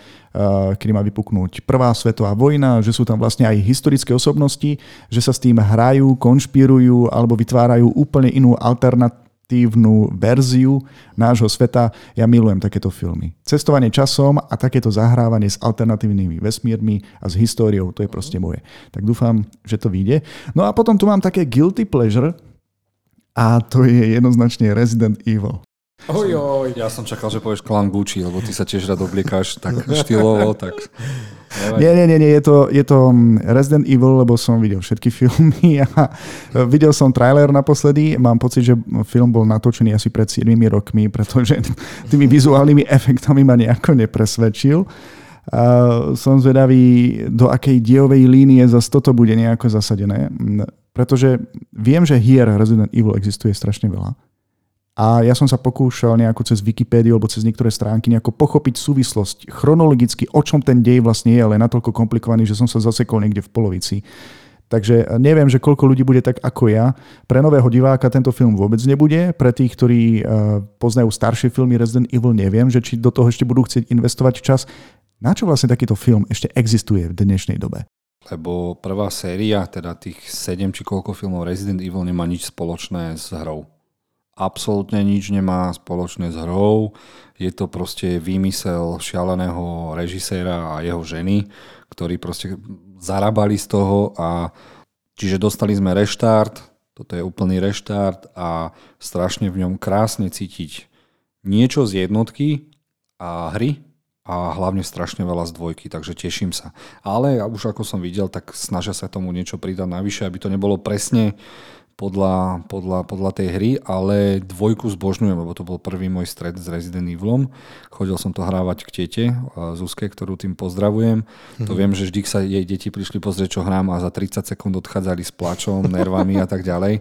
kedy má vypuknúť prvá svetová vojna, že sú tam vlastne aj historické osobnosti, že sa s tým hrajú, konšpirujú alebo vytvárajú úplne inú alternatívnu verziu nášho sveta. Ja milujem takéto filmy. Cestovanie časom a takéto zahrávanie s alternatívnymi vesmírmi a s históriou, to je proste moje. Tak dúfam, že to vyjde. No a potom tu mám také guilty pleasure a to je jednoznačne Resident Evil. Ojoj, ja som čakal, že povieš Klan Gucci, lebo ty sa tiež rád obliekáš tak štýlovo, tak... Nie, je to Resident Evil, lebo som videl všetky filmy a videl som trailer naposledy. Mám pocit, že film bol natočený asi pred 7 rokmi, pretože tými vizuálnymi efektami ma nejako nepresvedčil. Som zvedavý, do akej dievovej línie zase toto bude nejako zasadené, pretože viem, že hier Resident Evil existuje strašne veľa. A ja som sa pokúšal nejako cez Wikipédiu alebo cez niektoré stránky nejako pochopiť súvislosť chronologicky, o čom ten dej vlastne je, ale natoľko komplikovaný, že som sa zasekol niekde v polovici. Takže neviem, že koľko ľudí bude tak ako ja. Pre nového diváka tento film vôbec nebude. Pre tých, ktorí poznajú staršie filmy Resident Evil, neviem, že či do toho ešte budú chcieť investovať čas. Na čo vlastne takýto film ešte existuje v dnešnej dobe? Lebo prvá séria, teda tých 7 či koľko filmov Resident Evil nemá nič spoločné s hrou. Absolútne nič nemá spoločné s hrou. Je to proste výmysel šialeného režiséra a jeho ženy, ktorí proste zarábali z toho, a čiže dostali sme reštart, toto je úplný reštart a strašne v ňom krásne cítiť niečo z jednotky a hry a hlavne strašne veľa z dvojky, takže teším sa. Ale ja už ako som videl, tak snažia sa tomu niečo pridať navyše, aby to nebolo presne podľa tej hry, ale dvojku zbožňujem, lebo to bol prvý môj stret s Resident Evilom. Chodil som to hrávať k tete, Zuzke, ktorú tým pozdravujem. To viem, že vždy sa jej deti prišli pozrieť, čo hrám, a za 30 sekúnd odchádzali s plačom, nervami a tak ďalej.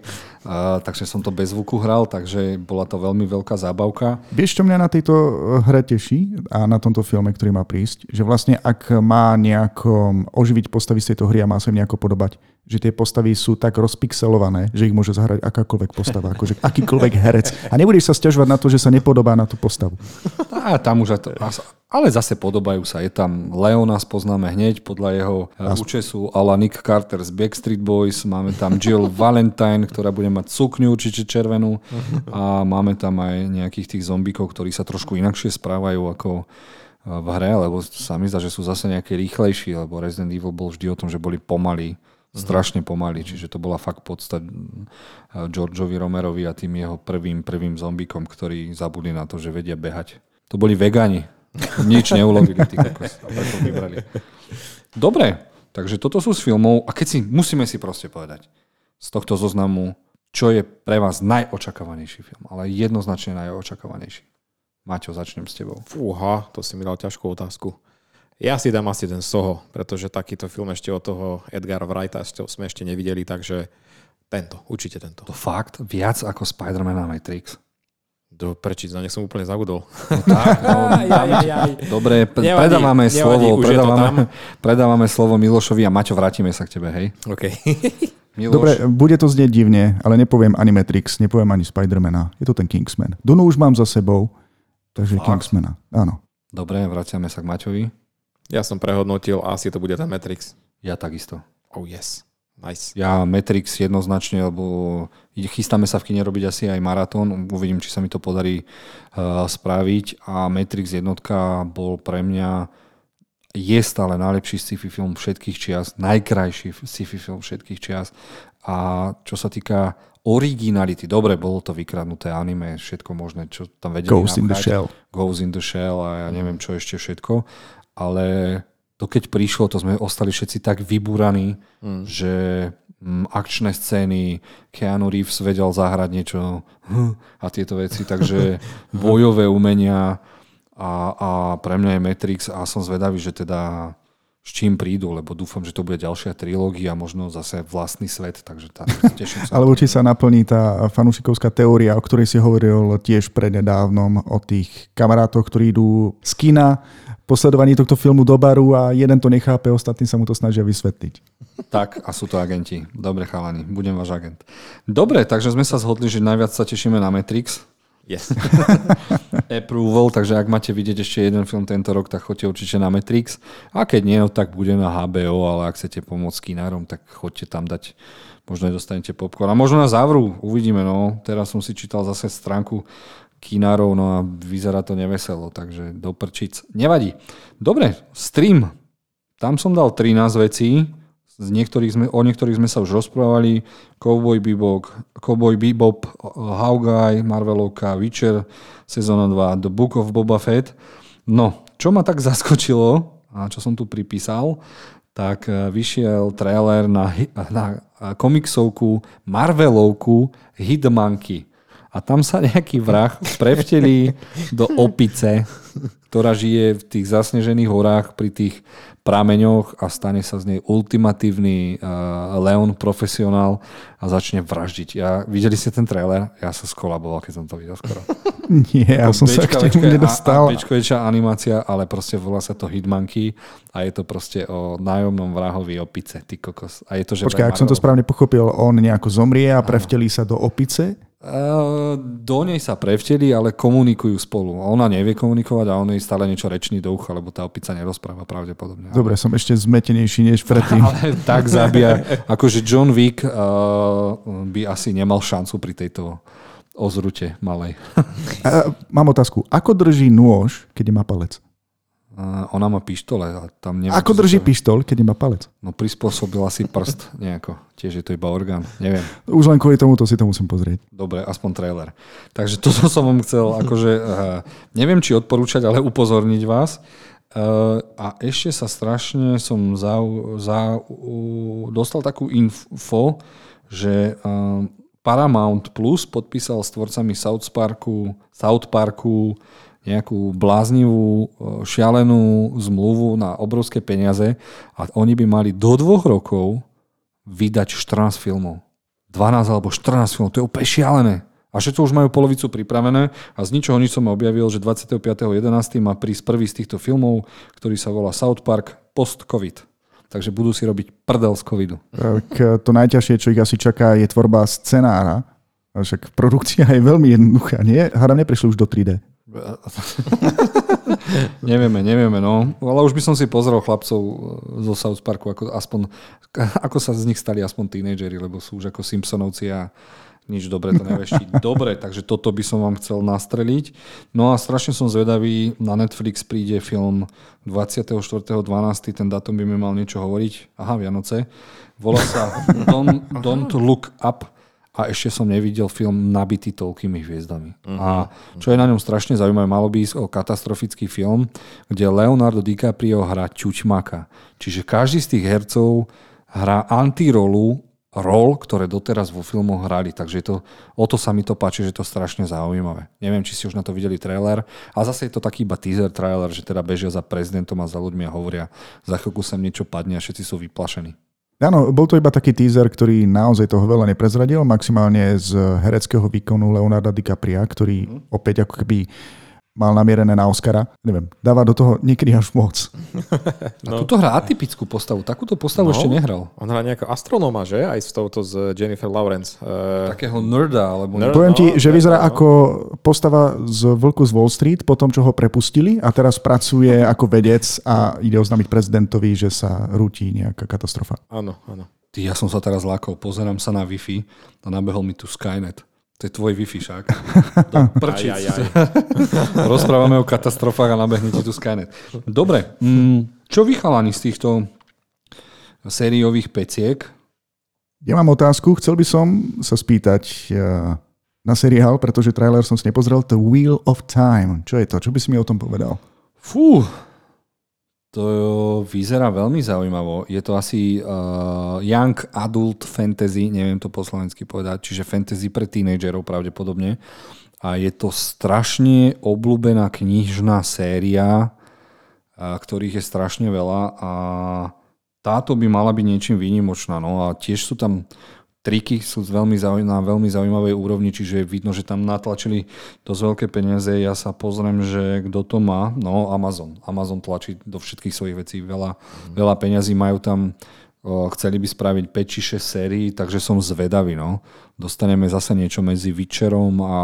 Takže som to bez zvuku hral, takže bola to veľmi veľká zábavka. Vieš, čo mňa na tejto hre teší a na tomto filme, ktorý má prísť? Že vlastne ak má nejako oživiť postavy z tejto hry a má sa im nejako podobať, že tie postavy sú tak rozpixelované, že ich môže zahrať akákoľvek postava, akože akýkoľvek herec. A nebudeš sa sťažovať na to, že sa nepodobá na tú postavu. Á, tam už ale zase podobajú sa. Je tam Leona, spoznáme hneď podľa jeho účesu, ala Nick Carter z Backstreet Boys. Máme tam Jill Valentine, ktorá bude mať sukňu čiže červenú. A máme tam aj nejakých tých zombíkov, ktorí sa trošku inakšie správajú ako v hre, lebo sa mi zdá, že sú zase nejaké rýchlejší, lebo Resident Evil bol vždy o tom, že boli pomalí. Strašne pomaly, čiže to bola fakt podstať Georgeovi Romerovi a tým jeho prvým zombíkom, ktorí zabudli na to, že vedia behať. To boli vegani. Nič neulovili, tí kokos. Preto vybrali. Dobre, takže toto sú z filmov, a keď si musíme si proste povedať z tohto zoznamu, čo je pre vás najočakávanejší film, ale jednoznačne najočakávanejší. Maťo, začnem s tebou. Fúha, to si mi dal ťažkú otázku. Ja si dám asi ten Soho, pretože takýto film ešte od toho Edgara Wrighta sme ešte nevideli, takže tento, určite tento. To fakt? Viac ako Spider-Man a Matrix? Nech som úplne zabudol. Dobre, predávame slovo Milošovi a Maťo, vrátime sa k tebe, hej? OK. Miloš. Dobre, bude to znieť divne, ale nepoviem ani Matrix, nepoviem ani Spider-Mana. Je to ten Kingsman. Dunu už mám za sebou, takže fakt? Kingsmana, áno. Dobre, vraciame sa k Maťovi. Ja som prehodnotil a asi to bude ten Matrix. Ja takisto. Oh yes. Nice. Ja Matrix jednoznačne, lebo chystáme sa v kine robiť asi aj maratón. Uvidím, či sa mi to podarí spraviť. A Matrix jednotka bol pre mňa, je stále najlepší sci-fi film všetkých čias. Najkrajší sci-fi film všetkých čias. A čo sa týka originality, dobre, bolo to vykradnuté anime, všetko možné, čo tam vedeli. Ghost in the Shell a ja neviem, čo ešte všetko. Ale to keď prišlo, to sme ostali všetci tak vybúraní, že akčné scény, Keanu Reeves vedel zahrať niečo a tieto veci, takže bojové umenia a pre mňa je Matrix a som zvedavý, že teda s čím prídu, lebo dúfam, že to bude ďalšia trilógia, možno zase vlastný svet, takže tá, teším sa. Ale určite sa naplní tá fanúšikovská teória, o ktorej si hovoril tiež prednedávnom, o tých kamarátoch, ktorí idú z kina, posledovaní tohto filmu do baru a jeden to nechápe, ostatní sa mu to snažia vysvetliť. Tak, a sú to agenti. Dobre, chalani, budem váš agent. Dobre, takže sme sa zhodli, že najviac sa tešíme na Matrix. Yes. Approval, takže ak máte vidieť ešte jeden film tento rok, tak choďte určite na Matrix. A keď nie, tak bude na HBO, ale ak chcete pomôcť kinárom, tak choďte tam dať, možno dostanete popcorn. A možno na závru, uvidíme, no. Teraz som si čítal zase stránku kinárov, no a vyzerá to neveselo, takže do prčic. Nevadí. Dobre, stream. Tam som dal 13 vecí. O niektorých sme sa už rozprávali. Cowboy Bebop, Hawkeye, Marvelovka, Witcher, sezóna 2, The Book of Boba Fett. No, čo ma tak zaskočilo a čo som tu pripísal, tak vyšiel trailer na komiksovku Marvelovku Hit Monkey. a tam sa nejaký vrah prevtelí do opice, ktorá žije v tých zasnežených horách pri tých prameňoch a stane sa z nej ultimatívny Leon profesionál a začne vraždiť. Videli ste ten trailer? Ja sa skolaboval, keď som to videl skoro. Nie, ja som sa k tomu nedostal. Bečkovečia animácia, ale proste volá sa to Hitmonkey a je to proste o nájomnom vrahovi opice. Ty kokos. A je to, že počkaj, ak som to správne pochopil, on nejako zomrie a prevtelí sa do opice? Do nej sa prevteli, ale komunikujú spolu. Ona nevie komunikovať a on jej stále niečo reční do ucha, lebo tá opica nerozpráva pravdepodobne. Dobre, som ešte zmetenejší než predtým. Ale tak zabíja. Akože John Wick by asi nemal šancu pri tejto ozrute malej. Mám otázku. Ako drží nôž, keď má palec? Ona má pištole. A tam neviem, ako drží pištol, keď má palec? No prispôsobila si prst nejako. Tiež je to iba orgán. Neviem. Už len kvôli tomuto si to musím pozrieť. Dobre, aspoň trailer. Takže toto som vám chcel akože, neviem, či odporúčať, ale upozorniť vás. A ešte sa strašne som dostal takú info, že Paramount Plus podpísal s tvorcami South Parku nejakú bláznivú, šialenú zmluvu na obrovské peniaze a oni by mali do 2 rokov vydať 14 filmov. 12 alebo 14 filmov, to je úplne šialené. A všetko už majú polovicu pripravené a z ničoho nič som objavil, že 25.11. má prísť prvý z týchto filmov, ktorý sa volá South Park post-covid. Takže budú si robiť prdel z covidu. To najťažšie, čo ich asi čaká, je tvorba scenára. Však produkcia je veľmi jednoduchá, nie? Hádam, neprišli už do 3D. Nevieme, no. Ale už by som si pozrel chlapcov zo South Parku, ako sa z nich stali aspoň tínedžeri, lebo sú už ako Simpsonovci a nič dobre to nevešti. Dobre, takže toto by som vám chcel nastreliť. No a strašne som zvedavý, na Netflix príde film 24.12. Ten datum by mi mal niečo hovoriť. Aha, Vianoce. Volá sa Don't Look Up. A ešte som nevidel film nabitý toľkými hviezdami. Uh-huh. A čo je na ňom strašne zaujímavé, malo by ísť o katastrofický film, kde Leonardo DiCaprio hrá čučmaka. Čiže každý z tých hercov hrá antirolu, rol, ktoré doteraz vo filmoch hrali. Takže je to, o to sa mi to páči, že je to strašne zaujímavé. Neviem, či ste už na to videli trailer. A zase je to taký iba teaser trailer, že teda bežia za prezidentom a za ľuďmi a hovoria, za chvíľku sem niečo padne a všetci sú vyplašení. Áno, bol to iba taký teaser, ktorý naozaj toho veľa neprezradil, maximálne z hereckého výkonu Leonarda DiCapria, ktorý opäť ako keby mal namierené na Oscara. Neviem, dáva do toho niekedy až moc. No. A tuto hrá atypickú postavu. Takúto postavu ešte nehral. On hrá nejakého astronóma, že? Aj s touto z Jennifer Lawrence. Takého nerda. Alebo poviem ti, že vyzerá ako postava z Vlku z Wall Street, po tom, čo ho prepustili a teraz pracuje ako vedec a ide oznámiť prezidentovi, že sa rúti nejaká katastrofa. Áno. Ja som sa teraz lákol. Pozerám sa na Wi-Fi a nabehol mi tu Skynet. To je tvoj Wi-Fi, šak. Prčiť. Rozprávame o katastrofách a nabehnete tu Skynet. Dobre, čo vy chalani z týchto sériových peciek? Ja mám otázku, chcel by som sa spýtať na seriál, pretože trailer som si nepozrel, The Wheel of Time. Čo je to? Čo by si mi o tom povedal? Fú, to vyzerá veľmi zaujímavo. Je to asi young adult fantasy, neviem to po slovensky povedať, čiže fantasy pre tínedžerov pravdepodobne. A je to strašne obľúbená knižná séria, ktorých je strašne veľa a táto by mala byť niečím výnimočná. No a tiež sú tam triky, sú na veľmi zaujímavej úrovni, čiže vidno, že tam natlačili dosť veľké peniaze. Ja sa pozriem, že kto to má. No, Amazon. Amazon tlačí do všetkých svojich vecí veľa peňazí. Majú tam, chceli by spraviť 5 či 6 sérií, takže som zvedavý. No. Dostaneme zase niečo medzi Witcherom a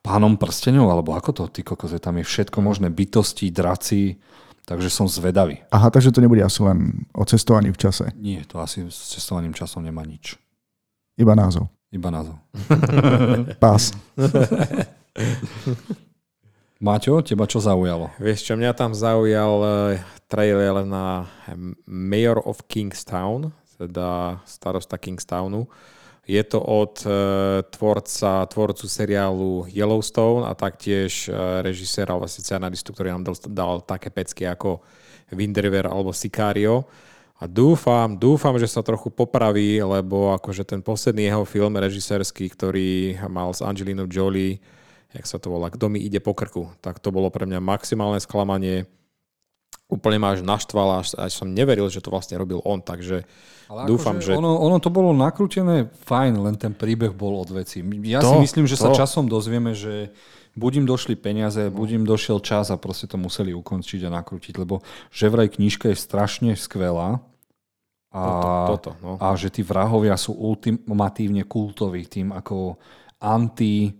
Pánom prstenov, alebo ako to, ty kokoze, tam je všetko možné, bytosti, draci. Takže som zvedavý. Aha, takže to nebude asi len o cestovaní v čase. Nie, to asi s cestovaním časom nemá nič. Iba názov. Pás. Maťo, teba čo zaujalo? Vieš čo, mňa tam zaujal trailer na Mayor of Kingstown, teda starosta Kingstownu. Je to od tvorcu seriálu Yellowstone a taktiež režiséra, vlastne scenaristu, ktorý nám dal také pecky ako Wind River alebo Sicario. A dúfam, že sa trochu popraví, lebo akože ten posledný jeho film režisérsky, ktorý mal s Angelinou Jolie, jak sa to volá, Kto mi ide po krku, tak to bolo pre mňa maximálne sklamanie. Úplne ma až naštval, až som neveril, že to vlastne robil on, takže dúfam, že... Ono to bolo nakrútené fajn, len ten príbeh bol od veci. Ja si myslím, že sa časom dozvieme, že buď im došli peniaze, buď im došiel čas a proste to museli ukončiť a nakrútiť, lebo že vraj knižka je strašne skvelá a, toto, a že tí vrahovia sú ultimatívne kultoví tým, ako anti...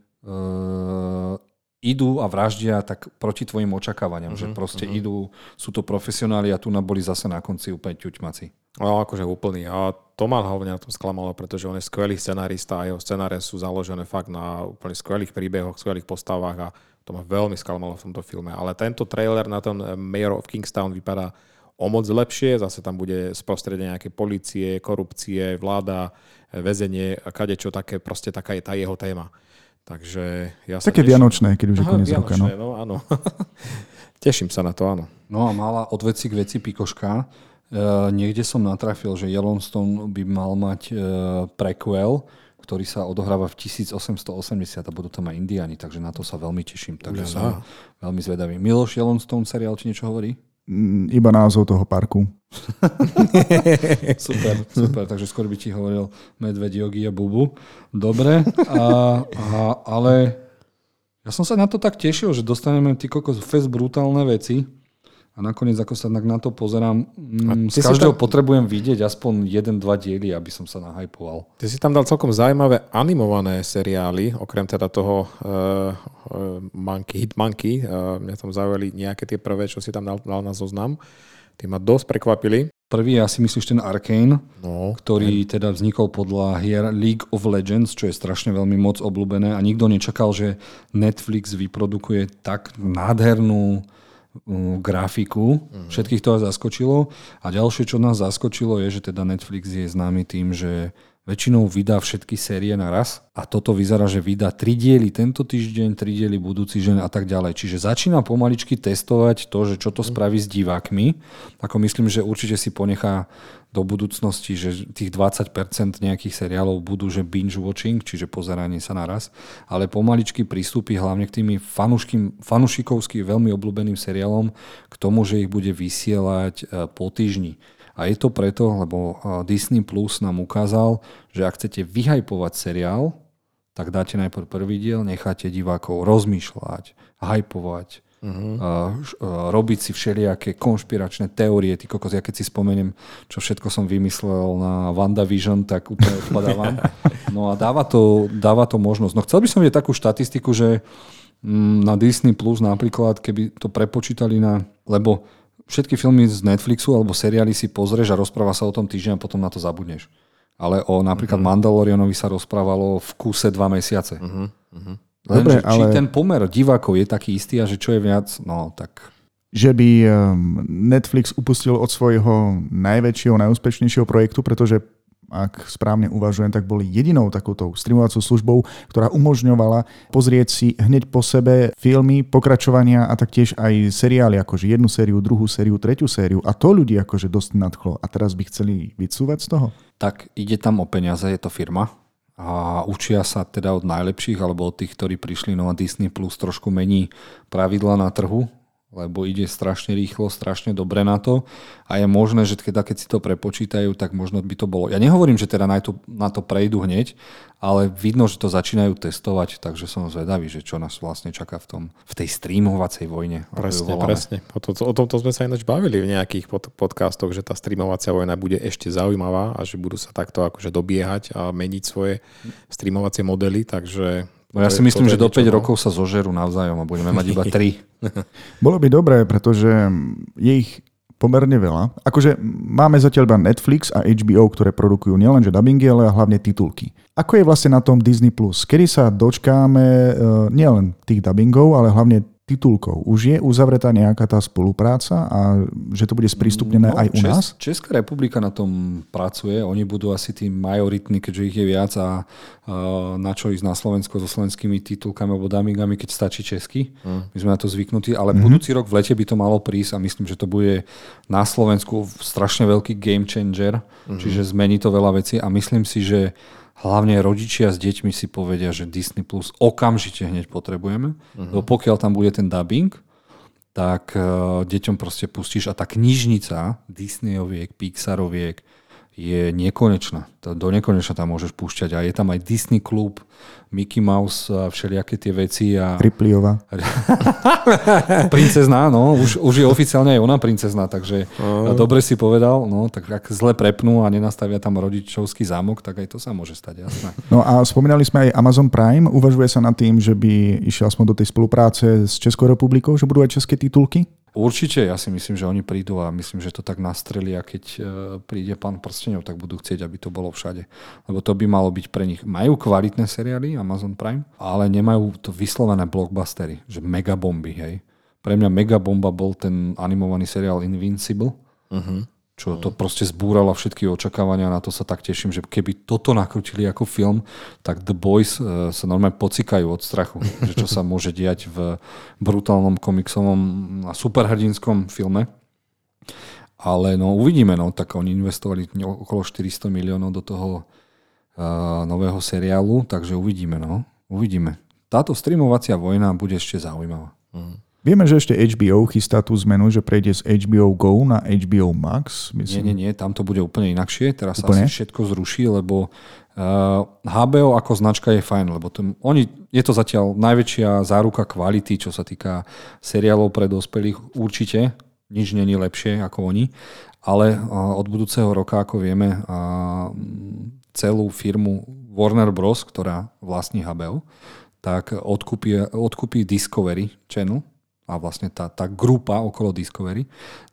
idú a vraždia tak proti tvojim očakávaniam, že proste idú, sú to profesionáli a tu boli zase na konci úplne ťuťmaci. No, akože úplný. A to ma hlavne na tom sklamalo, pretože on je skvelý scenarista a jeho scenáre sú založené fakt na úplne skvelých príbehoch, skvelých postavách a to ma veľmi sklamalo v tomto filme. Ale tento trailer na tom Mayor of Kingstown vypadá o moc lepšie, zase tam bude sprostredie nejaké polície, korupcie, vláda, väzenie a kadečo také, proste taká je tá jeho téma. Takže ja sa také vianočné, keď už je koniec roka. No, áno. Teším sa na to, áno. No a mala od veci k veci pikoška. Niekde som natrafil, že Yellowstone by mal mať prequel, ktorý sa odohráva v 1880 a budú tam aj Indiáni, takže na to sa veľmi teším. Takže som veľmi zvedavý. Miloš, Yellowstone seriál ti niečo hovorí? Iba názov toho parku. Super, takže skôr by ti hovoril Medveď, Jogi a Bubu. Dobre, ale ja som sa na to tak tešil, že dostaneme ty kokos fest brutálne veci a nakoniec ako sa na to pozerám, z každého potrebujem vidieť aspoň 1-2 diely, aby som sa nahajpoval. Ty si tam dal celkom zaujímavé animované seriály, okrem teda toho Hit Monkey. Mňa tam zaujali nejaké tie prvé, čo si tam dal na zoznam. Tie ma dosť prekvapili. Prvý, ja si myslíš ten Arcane, ktorý teda vznikol podľa hier League of Legends, čo je strašne veľmi moc obľúbené a nikto nečakal, že Netflix vyprodukuje tak nádhernú grafiku. Všetkých to aj zaskočilo. A ďalšie, čo nás zaskočilo, je, že teda Netflix je známy tým, že väčšinou vydá všetky série naraz a toto vyzerá, že vydá 3 diely tento týždeň, 3 diely budúci deň a tak ďalej. Čiže začína pomaličky testovať to, že čo to spraví s divákmi. Ako myslím, že určite si ponechá do budúcnosti, že tých 20% nejakých seriálov budú, že binge watching, čiže pozeranie sa naraz. Ale pomaličky prístupí hlavne k tými fanušikovským veľmi obľúbeným seriálom k tomu, že ich bude vysielať po týždni. A je to preto, lebo Disney Plus nám ukázal, že ak chcete vyhajpovať seriál, tak dáte najprv prvý diel, necháte divákov rozmýšľať, hajpovať, robiť si všelijaké konšpiračné teórie. Ty kokos, ja keď si spomeniem, čo všetko som vymyslel na WandaVision, tak úplne odpadávam. No a dáva to možnosť. No chcel by som vidieť takú štatistiku, že na Disney Plus napríklad, keby to prepočítali na... lebo všetky filmy z Netflixu alebo seriály si pozrieš a rozpráva sa o tom týždeň a potom na to zabudneš. Ale o napríklad Mandalorianovi sa rozprávalo v kúse 2 mesiace. Lenže, či ten pomer divákov je taký istý a že čo je viac, no tak... Že by Netflix upustil od svojho najväčšieho, najúspešnejšieho projektu, pretože ak správne uvažujem, tak boli jedinou takouto streamovacou službou, ktorá umožňovala pozrieť si hneď po sebe filmy, pokračovania a taktiež aj seriály, akože jednu sériu, druhú sériu, tretiu sériu. A to ľudí akože dosť nadchlo. A teraz by chceli vycúvať z toho? Tak ide tam o peniaze, je to firma. A učia sa teda od najlepších, alebo od tých, ktorí prišli. No a Disney Plus trošku mení pravidla na trhu, lebo ide strašne rýchlo, strašne dobre na to a je možné, že keď si to prepočítajú, tak možno by to bolo. Ja nehovorím, že teda na to prejdú hneď, ale vidno, že to začínajú testovať, takže som zvedavý, že čo nás vlastne čaká v tej streamovacej vojne. Presne. O tomto sme sa ináč bavili v nejakých podcastoch, že tá streamovacia vojna bude ešte zaujímavá a že budú sa takto akože dobiehať a meniť svoje streamovacie modely, takže... No ja si myslím, že do 5 rokov sa zožerú navzájom a budeme mať iba 3. Bolo by dobré, pretože je ich pomerne veľa. Akože máme zatiaľ iba Netflix a HBO, ktoré produkujú nielenže dubbingy, ale hlavne titulky. Ako je vlastne na tom Disney+? Kedy sa dočkáme nielen tých dubbingov, ale hlavne titulkov. Už je uzavretá nejaká tá spolupráca a že to bude sprístupnené aj u nás? Česká republika na tom pracuje. Oni budú asi tí majoritní, keďže ich je viac a na čo ísť na Slovensko so slovenskými titulkami alebo dubbingami, keď stačí česky. My sme na to zvyknutí, ale budúci rok v lete by to malo prísť a myslím, že to bude na Slovensku strašne veľký game changer, čiže zmení to veľa vecí a myslím si, že hlavne rodičia s deťmi si povedia, že Disney Plus okamžite hneď potrebujeme. Lebo pokiaľ tam bude ten dubbing, tak deťom proste pustíš. A tá knižnica Disneyoviek, Pixaroviek je nekonečná. Do nekonečna tam môžeš púšťať. A je tam aj Disney klub, Mickey Mouse, všelijaké tie veci. A... Ripleyová. Princezná, no. Už je oficiálne aj ona princezná, takže dobre si povedal. No, tak ak zle prepnú a nenastavia tam rodičovský zámok, tak aj to sa môže stať. Jasné. No a spomínali sme aj Amazon Prime. Uvažuje sa nad tým, že by išiel aspoň do tej spolupráce s Českou republikou, že budú aj české titulky? Určite, ja si myslím, že oni prídu a myslím, že to tak nastrelia, keď príde Pán prstenov, tak budú chcieť, aby to bolo všade. Lebo to by malo byť pre nich. Majú kvalitné seriály, Amazon Prime, ale nemajú to vyslovené blockbustery, že megabomby, hej. Pre mňa megabomba bol ten animovaný seriál Invincible, čo to proste zbúralo všetky očakávania, na to sa tak teším, že keby toto nakrutili ako film, tak The Boys sa normálne pocikajú od strachu, že čo sa môže diať v brutálnom komiksovom a superhrdinskom filme. Ale no uvidíme, no, tak oni investovali okolo 400 miliónov do toho nového seriálu, takže uvidíme, no, uvidíme. Táto streamovacia vojna bude ešte zaujímavá. Vieme, že ešte HBO chystá tú zmenu, že prejde z HBO Go na HBO Max. Myslím. Nie, tam to bude úplne inakšie. Teraz úplne? Asi všetko zruší, lebo HBO ako značka je fajn, lebo je to zatiaľ najväčšia záruka kvality, čo sa týka seriálov pre dospelých. Určite nič není lepšie ako oni, ale od budúceho roka, ako vieme, celú firmu Warner Bros., ktorá vlastní HBO, tak odkúpi Discovery Channel, a vlastne tá grupa okolo Discovery.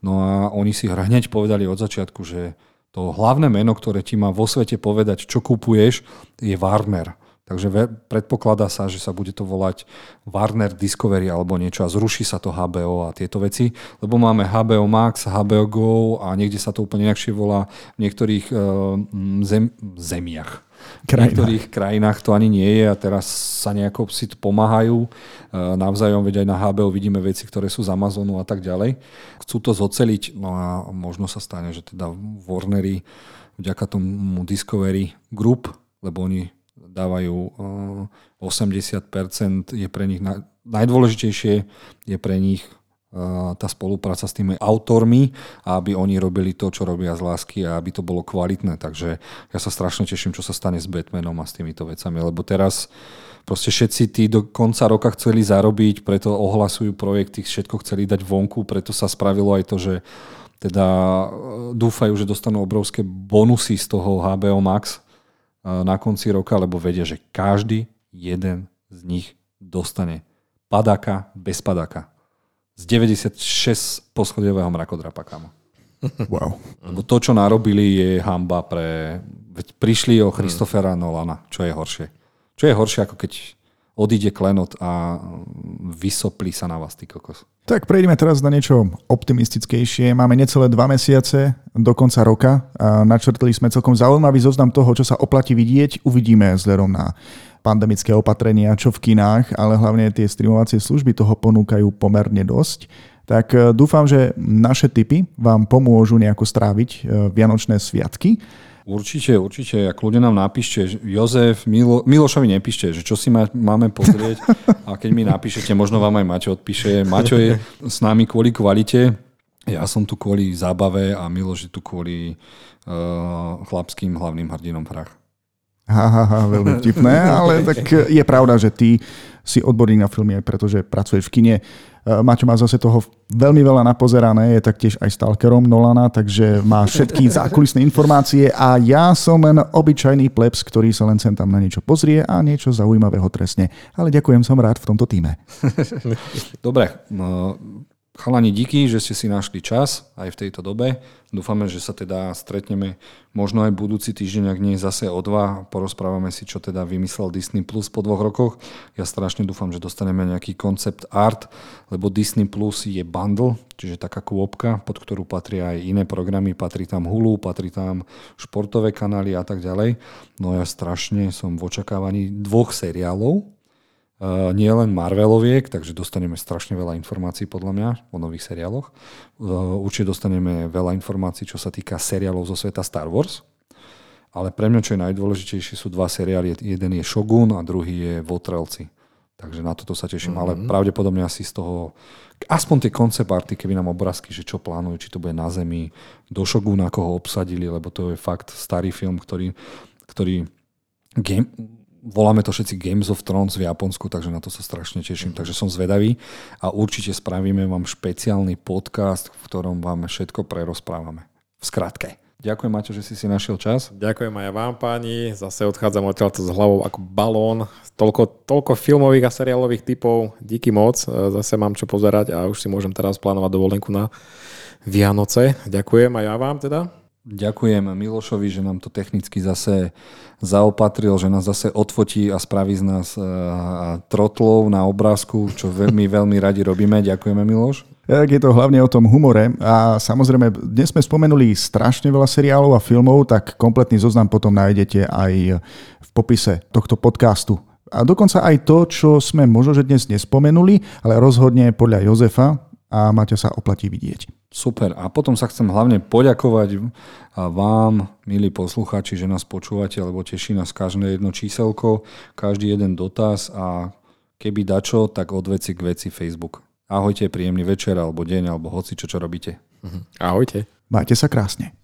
No a oni si hneď povedali od začiatku, že to hlavné meno, ktoré ti má vo svete povedať, čo kupuješ, je Warner. Takže predpokladá sa, že sa bude to volať Warner Discovery alebo niečo a zruší sa to HBO a tieto veci, lebo máme HBO Max, HBO Go a niekde sa to úplne inakšie volá v niektorých zemiach. V niektorých krajinách to ani nie je a teraz sa nejako si pomáhajú navzájom, veď aj na HBO vidíme veci, ktoré sú z Amazonu a tak ďalej. Chcú to zoceliť, no a možno sa stane, že teda Warnery vďaka tomu Discovery Group, lebo oni dávajú 80%, je pre nich najdôležitejšie je pre nich tá spolupráca s tými autormi, aby oni robili to, čo robia z lásky a aby to bolo kvalitné. Takže ja sa strašne teším, čo sa stane s Batmanom a s týmito vecami, lebo teraz proste všetci tí do konca roka chceli zarobiť, preto ohlasujú projekty, všetko chceli dať vonku, preto sa spravilo aj to, že teda dúfajú, že dostanú obrovské bonusy z toho HBO Max na konci roka, lebo vedia, že každý jeden z nich dostane padáka bez padáka. Z 96 poschodiového mrakodrapa, kámo. Wow. Lebo to, čo narobili, je hanba pre... Veď prišli o Christophera Nolana, čo je horšie. Čo je horšie, ako keď odíde klenot a vysoplí sa na vás, ty kokos. Tak prejdeme teraz na niečo optimistickejšie. Máme necelé 2 mesiace do konca roka. Načrtli sme celkom zaujímavý zoznam toho, čo sa oplatí vidieť. Uvidíme vzhľadom na pandemické opatrenia, čo v kinách, ale hlavne tie streamovacie služby toho ponúkajú pomerne dosť. Tak dúfam, že naše tipy vám pomôžu nejako stráviť vianočné sviatky. Určite. Ak ľudia nám napíšte, Jozef, Milošovi nepíšte, že čo si máme pozrieť a keď mi napíšete, možno vám aj Maťo odpíše. Maťo je s nami kvôli kvalite, ja som tu kvôli zábave a Miloš je tu kvôli chlapským hlavným hrdinom hrách. Veľmi vtipné, ale tak je pravda, že ty si odborník na filmy, pretože pracuješ v kine. Maťo má zase toho veľmi veľa napozerané, je taktiež aj stalkerom Nolana, takže má všetky zákulisné informácie a ja som len obyčajný plebs, ktorý sa len sem tam na niečo pozrie a niečo zaujímavého trestne. Ale ďakujem, som rád v tomto týme. Dobre, Chalani, díky, že ste si našli čas aj v tejto dobe. Dúfame, že sa teda stretneme možno aj budúci týždeň, ak nie zase o dva. Porozprávame si, čo teda vymyslel Disney Plus po 2 rokoch. Ja strašne dúfam, že dostaneme nejaký koncept art, lebo Disney Plus je bundle, čiže taká kôpka, pod ktorú patria aj iné programy. Patrí tam Hulu, patrí tam športové kanály a tak ďalej. No ja strašne som v očakávaní 2 seriálov. Nie len Marveloviek, takže dostaneme strašne veľa informácií podľa mňa o nových seriáloch. Určite dostaneme veľa informácií, čo sa týka seriálov zo sveta Star Wars. Ale pre mňa, čo je najdôležitejšie, sú 2 seriály. Jeden je Shogun a druhý je Votrelci. Takže na toto sa teším. Ale pravdepodobne asi z toho, aspoň tie koncept arty, keby nám obrázky, že čo plánujú, či to bude na zemi, do Shoguna, koho obsadili, lebo to je fakt starý film, ktorý voláme to všetci Games of Thrones v Japonsku, takže na to sa strašne teším. Takže som zvedavý a určite spravíme vám špeciálny podcast, v ktorom vám všetko prerozprávame. V skratke. Ďakujem, Maťo, že si našiel čas. Ďakujem aj vám, páni. Zase odchádzam odtiaľto s hlavou ako balón. Toľko filmových a seriálových typov. Díky moc. Zase mám čo pozerať a už si môžem teraz plánovať dovolenku na Vianoce. Ďakujem aj ja vám teda. Ďakujem Milošovi, že nám to technicky zase zaopatril, že nás zase odfotí a spraví z nás trotlov na obrázku, čo my veľmi radi robíme. Ďakujeme, Miloš. Tak je to hlavne o tom humore a samozrejme dnes sme spomenuli strašne veľa seriálov a filmov, tak kompletný zoznam potom nájdete aj v popise tohto podcastu. A dokonca aj to, čo sme možnože dnes nespomenuli, ale rozhodne podľa Jozefa a Maťa sa oplatí vidieť. Super. A potom sa chcem hlavne poďakovať vám, milí poslucháči, že nás počúvate, lebo teší nás každé jedno číselko, každý jeden dotaz a keby dačo, tak od veci k veci Facebook. Ahojte, príjemný večer, alebo deň, alebo hoci čo robíte. Ahojte. Majte sa krásne.